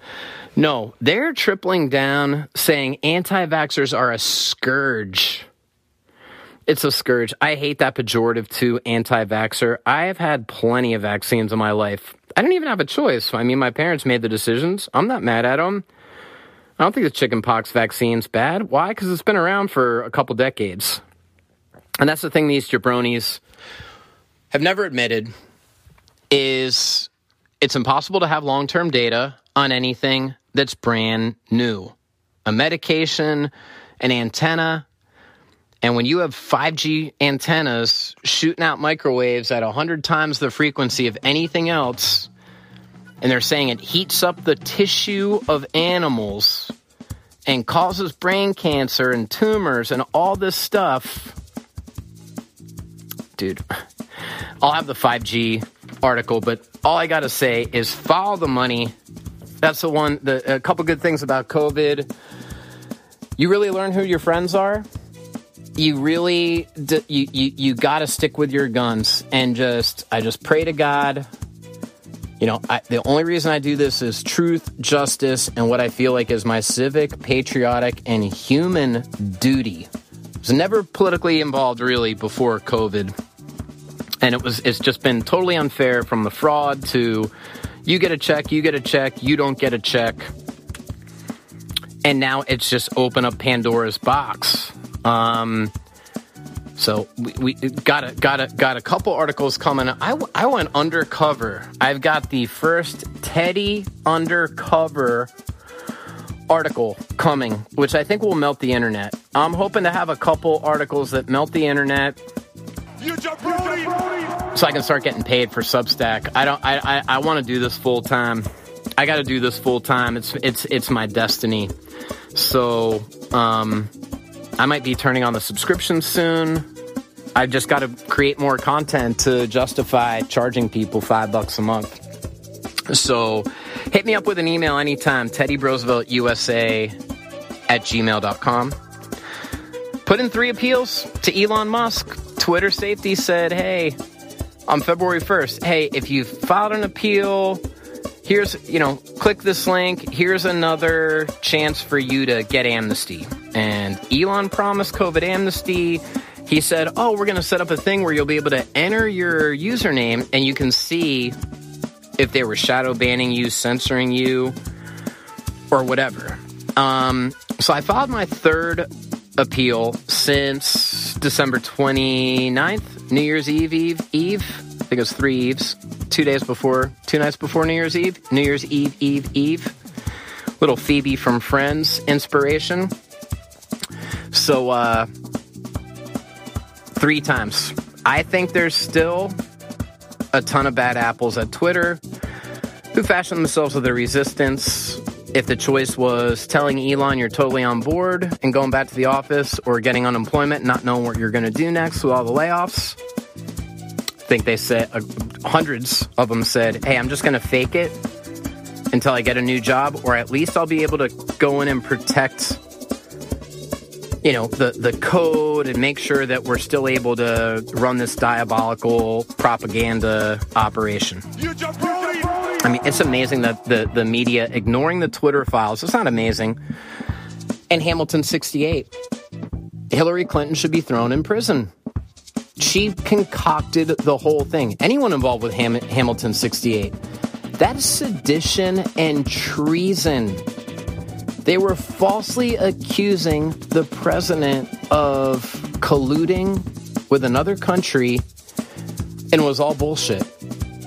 No, they're tripling down, saying anti-vaxxers are a scourge. It's a scourge. I hate that pejorative too, anti-vaxxer. I have had plenty of vaccines in my life. I didn't even have a choice. I mean, my parents made the decisions. I'm not mad at them. I don't think the chickenpox vaccine's bad. Why? Because it's been around for a couple decades. And that's the thing these jabronis have never admitted, is it's impossible to have long-term data on anything that's brand new. A medication, an antenna, and when you have five G antennas shooting out microwaves at one hundred times the frequency of anything else, and they're saying it heats up the tissue of animals and causes brain cancer and tumors and all this stuff. Dude, I'll have the five G article, but all I gotta say is follow the money. That's the one. The a couple good things about COVID: you really learn who your friends are. You really d- you, you you gotta stick with your guns and just I just pray to God You know, I, the only reason I do this is truth, justice, and what I feel like is my civic, patriotic, and human duty. I was never politically involved, really, before COVID. And it was it's just been totally unfair, from the fraud to you get a check, you get a check, you don't get a check. And now it's just open up Pandora's box. Um... So we, we got a, got a, got a couple articles coming up. I, I went undercover. I've got the first Teddy undercover article coming, which I think will melt the internet. I'm hoping to have a couple articles that melt the internet, you jabroni, jabroni. So I can start getting paid for Substack. I don't. I I, I want to do this full time. I got to do this full time. It's it's it's my destiny. So um. I might be turning on the subscription soon. I've just got to create more content to justify charging people five bucks a month. So hit me up with an email anytime, Teddy Brosevelt U S A at gmail dot com. Put in three appeals to Elon Musk. Twitter safety said, hey, on February first, hey, if you've filed an appeal, here's, you know, click this link. Here's another chance for you to get amnesty. And Elon promised COVID amnesty. He said, oh, we're going to set up a thing where you'll be able to enter your username and you can see if they were shadow banning you, censoring you, or whatever. Um, so I filed my third appeal since December twenty-ninth, New Year's Eve, Eve, Eve. I think it was three Eves, two days before, two nights before New Year's Eve, New Year's Eve, Eve, Eve. Little Phoebe from Friends inspiration. So, uh, three times. I think there's still a ton of bad apples at Twitter who fashion themselves with their resistance. If the choice was telling Elon you're totally on board and going back to the office, or getting unemployment, not knowing what you're going to do next with all the layoffs, I think they said, uh, hundreds of them said, hey, I'm just going to fake it until I get a new job, or at least I'll be able to go in and protect, you know, the, the code and make sure that we're still able to run this diabolical propaganda operation. I mean, it's amazing that the, the media ignoring the Twitter files. It's not amazing. And Hamilton sixty-eight. Hillary Clinton should be thrown in prison. She concocted the whole thing. Anyone involved with Ham- Hamilton sixty-eight. That's sedition and treason. They were falsely accusing the president of colluding with another country, and it was all bullshit.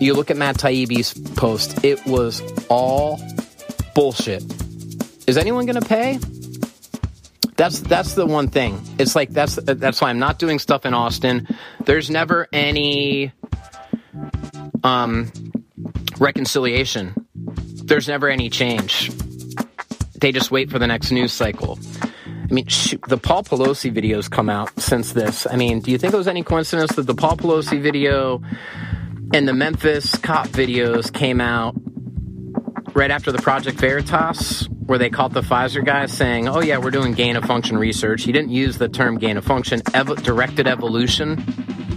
You look at Matt Taibbi's post, it was all bullshit. Is anyone going to pay? That's that's the one thing. It's like, that's that's why I'm not doing stuff in Austin. There's never any um, reconciliation. There's never any change. They just wait for the next news cycle. I mean, shoot, the Paul Pelosi videos come out since this. I mean, do you think it was any coincidence that the Paul Pelosi video and the Memphis cop videos came out right after the Project Veritas, where they caught the Pfizer guy saying, oh, yeah, we're doing gain-of-function research. He didn't use the term gain-of-function, ev- directed evolution.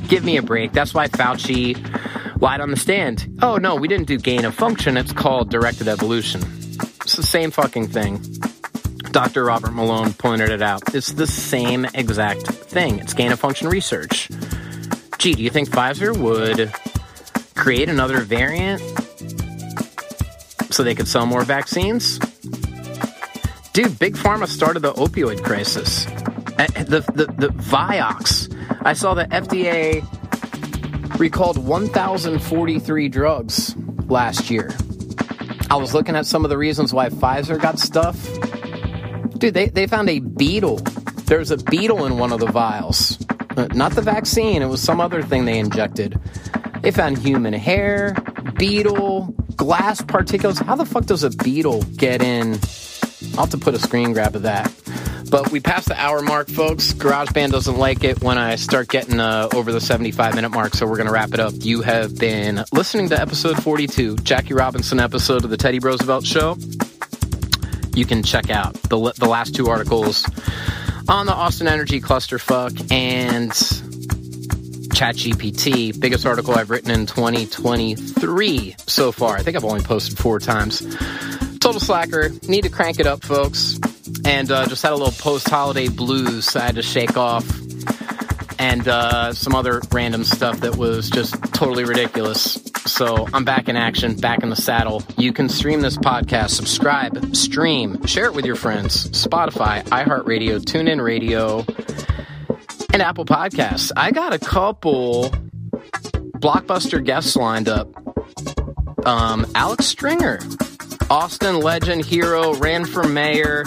Give me a break. That's why Fauci lied on the stand. Oh, no, we didn't do gain-of-function. It's called directed evolution. It's the same fucking thing. Doctor Robert Malone pointed it out. It's the same exact thing. It's gain-of-function research. Gee, do you think Pfizer would create another variant so they could sell more vaccines? Dude, Big Pharma started the opioid crisis. The, the, the Vioxx. I saw the F D A recalled one thousand forty-three drugs last year. I was looking at some of the reasons why Pfizer got stuff. Dude, they, they found a beetle. There's a beetle in one of the vials. Not the vaccine. It was some other thing they injected. They found human hair, beetle, glass particulates. How the fuck does a beetle get in? I'll have to put a screen grab of that. But we passed the hour mark, folks. GarageBand doesn't like it when I start getting uh, over the seventy-five minute mark, so we're going to wrap it up. You have been listening to episode forty-two, Jackie Robinson episode of the Teddy Brosevelt Show. You can check out the, the last two articles on the Austin Energy clusterfuck and ChatGPT. Biggest article I've written in twenty twenty-three so far. I think I've only posted four times. Total slacker. Need to crank it up, folks. And uh, just had a little post-holiday blues I had to shake off. And uh, some other random stuff that was just totally ridiculous. So I'm back in action, back in the saddle. You can stream this podcast, subscribe, stream, share it with your friends. Spotify, iHeartRadio, TuneIn Radio, and Apple Podcasts. I got a couple blockbuster guests lined up. Um, Alex Stringer, Austin legend, hero, ran for mayor.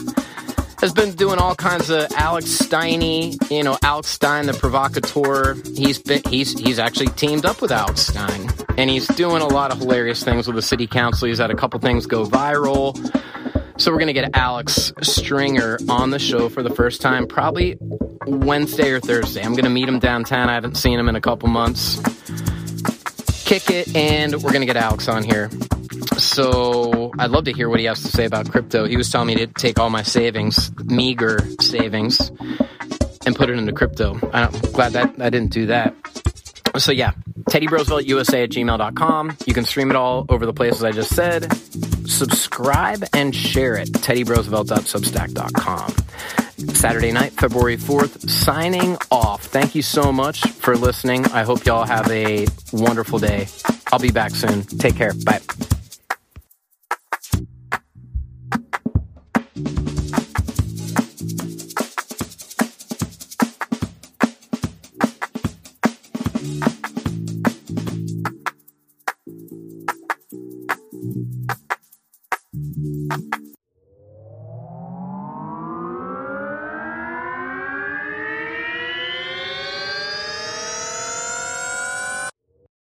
Has been doing all kinds of Alex Steiny, you know, Alex Stein, the provocateur. He's been, he's he's actually teamed up with Alex Stein, and he's doing a lot of hilarious things with the city council. He's had a couple things go viral, so we're gonna get Alex Stringer on the show for the first time, probably Wednesday or Thursday. I'm gonna meet him downtown. I haven't seen him in a couple months. Kick it, and we're gonna get Alex on here. So I'd love to hear what he has to say about crypto. He was telling me to take all my savings, meager savings, and put it into crypto. I'm glad that I didn't do that. So yeah, Teddy Brosevelt U S A at gmail dot com. You can stream it all over the places I just said. Subscribe and share it. Teddy Brosevelt dot substack dot com. Saturday night, February fourth, signing off. Thank you so much for listening. I hope y'all have a wonderful day. I'll be back soon. Take care. Bye.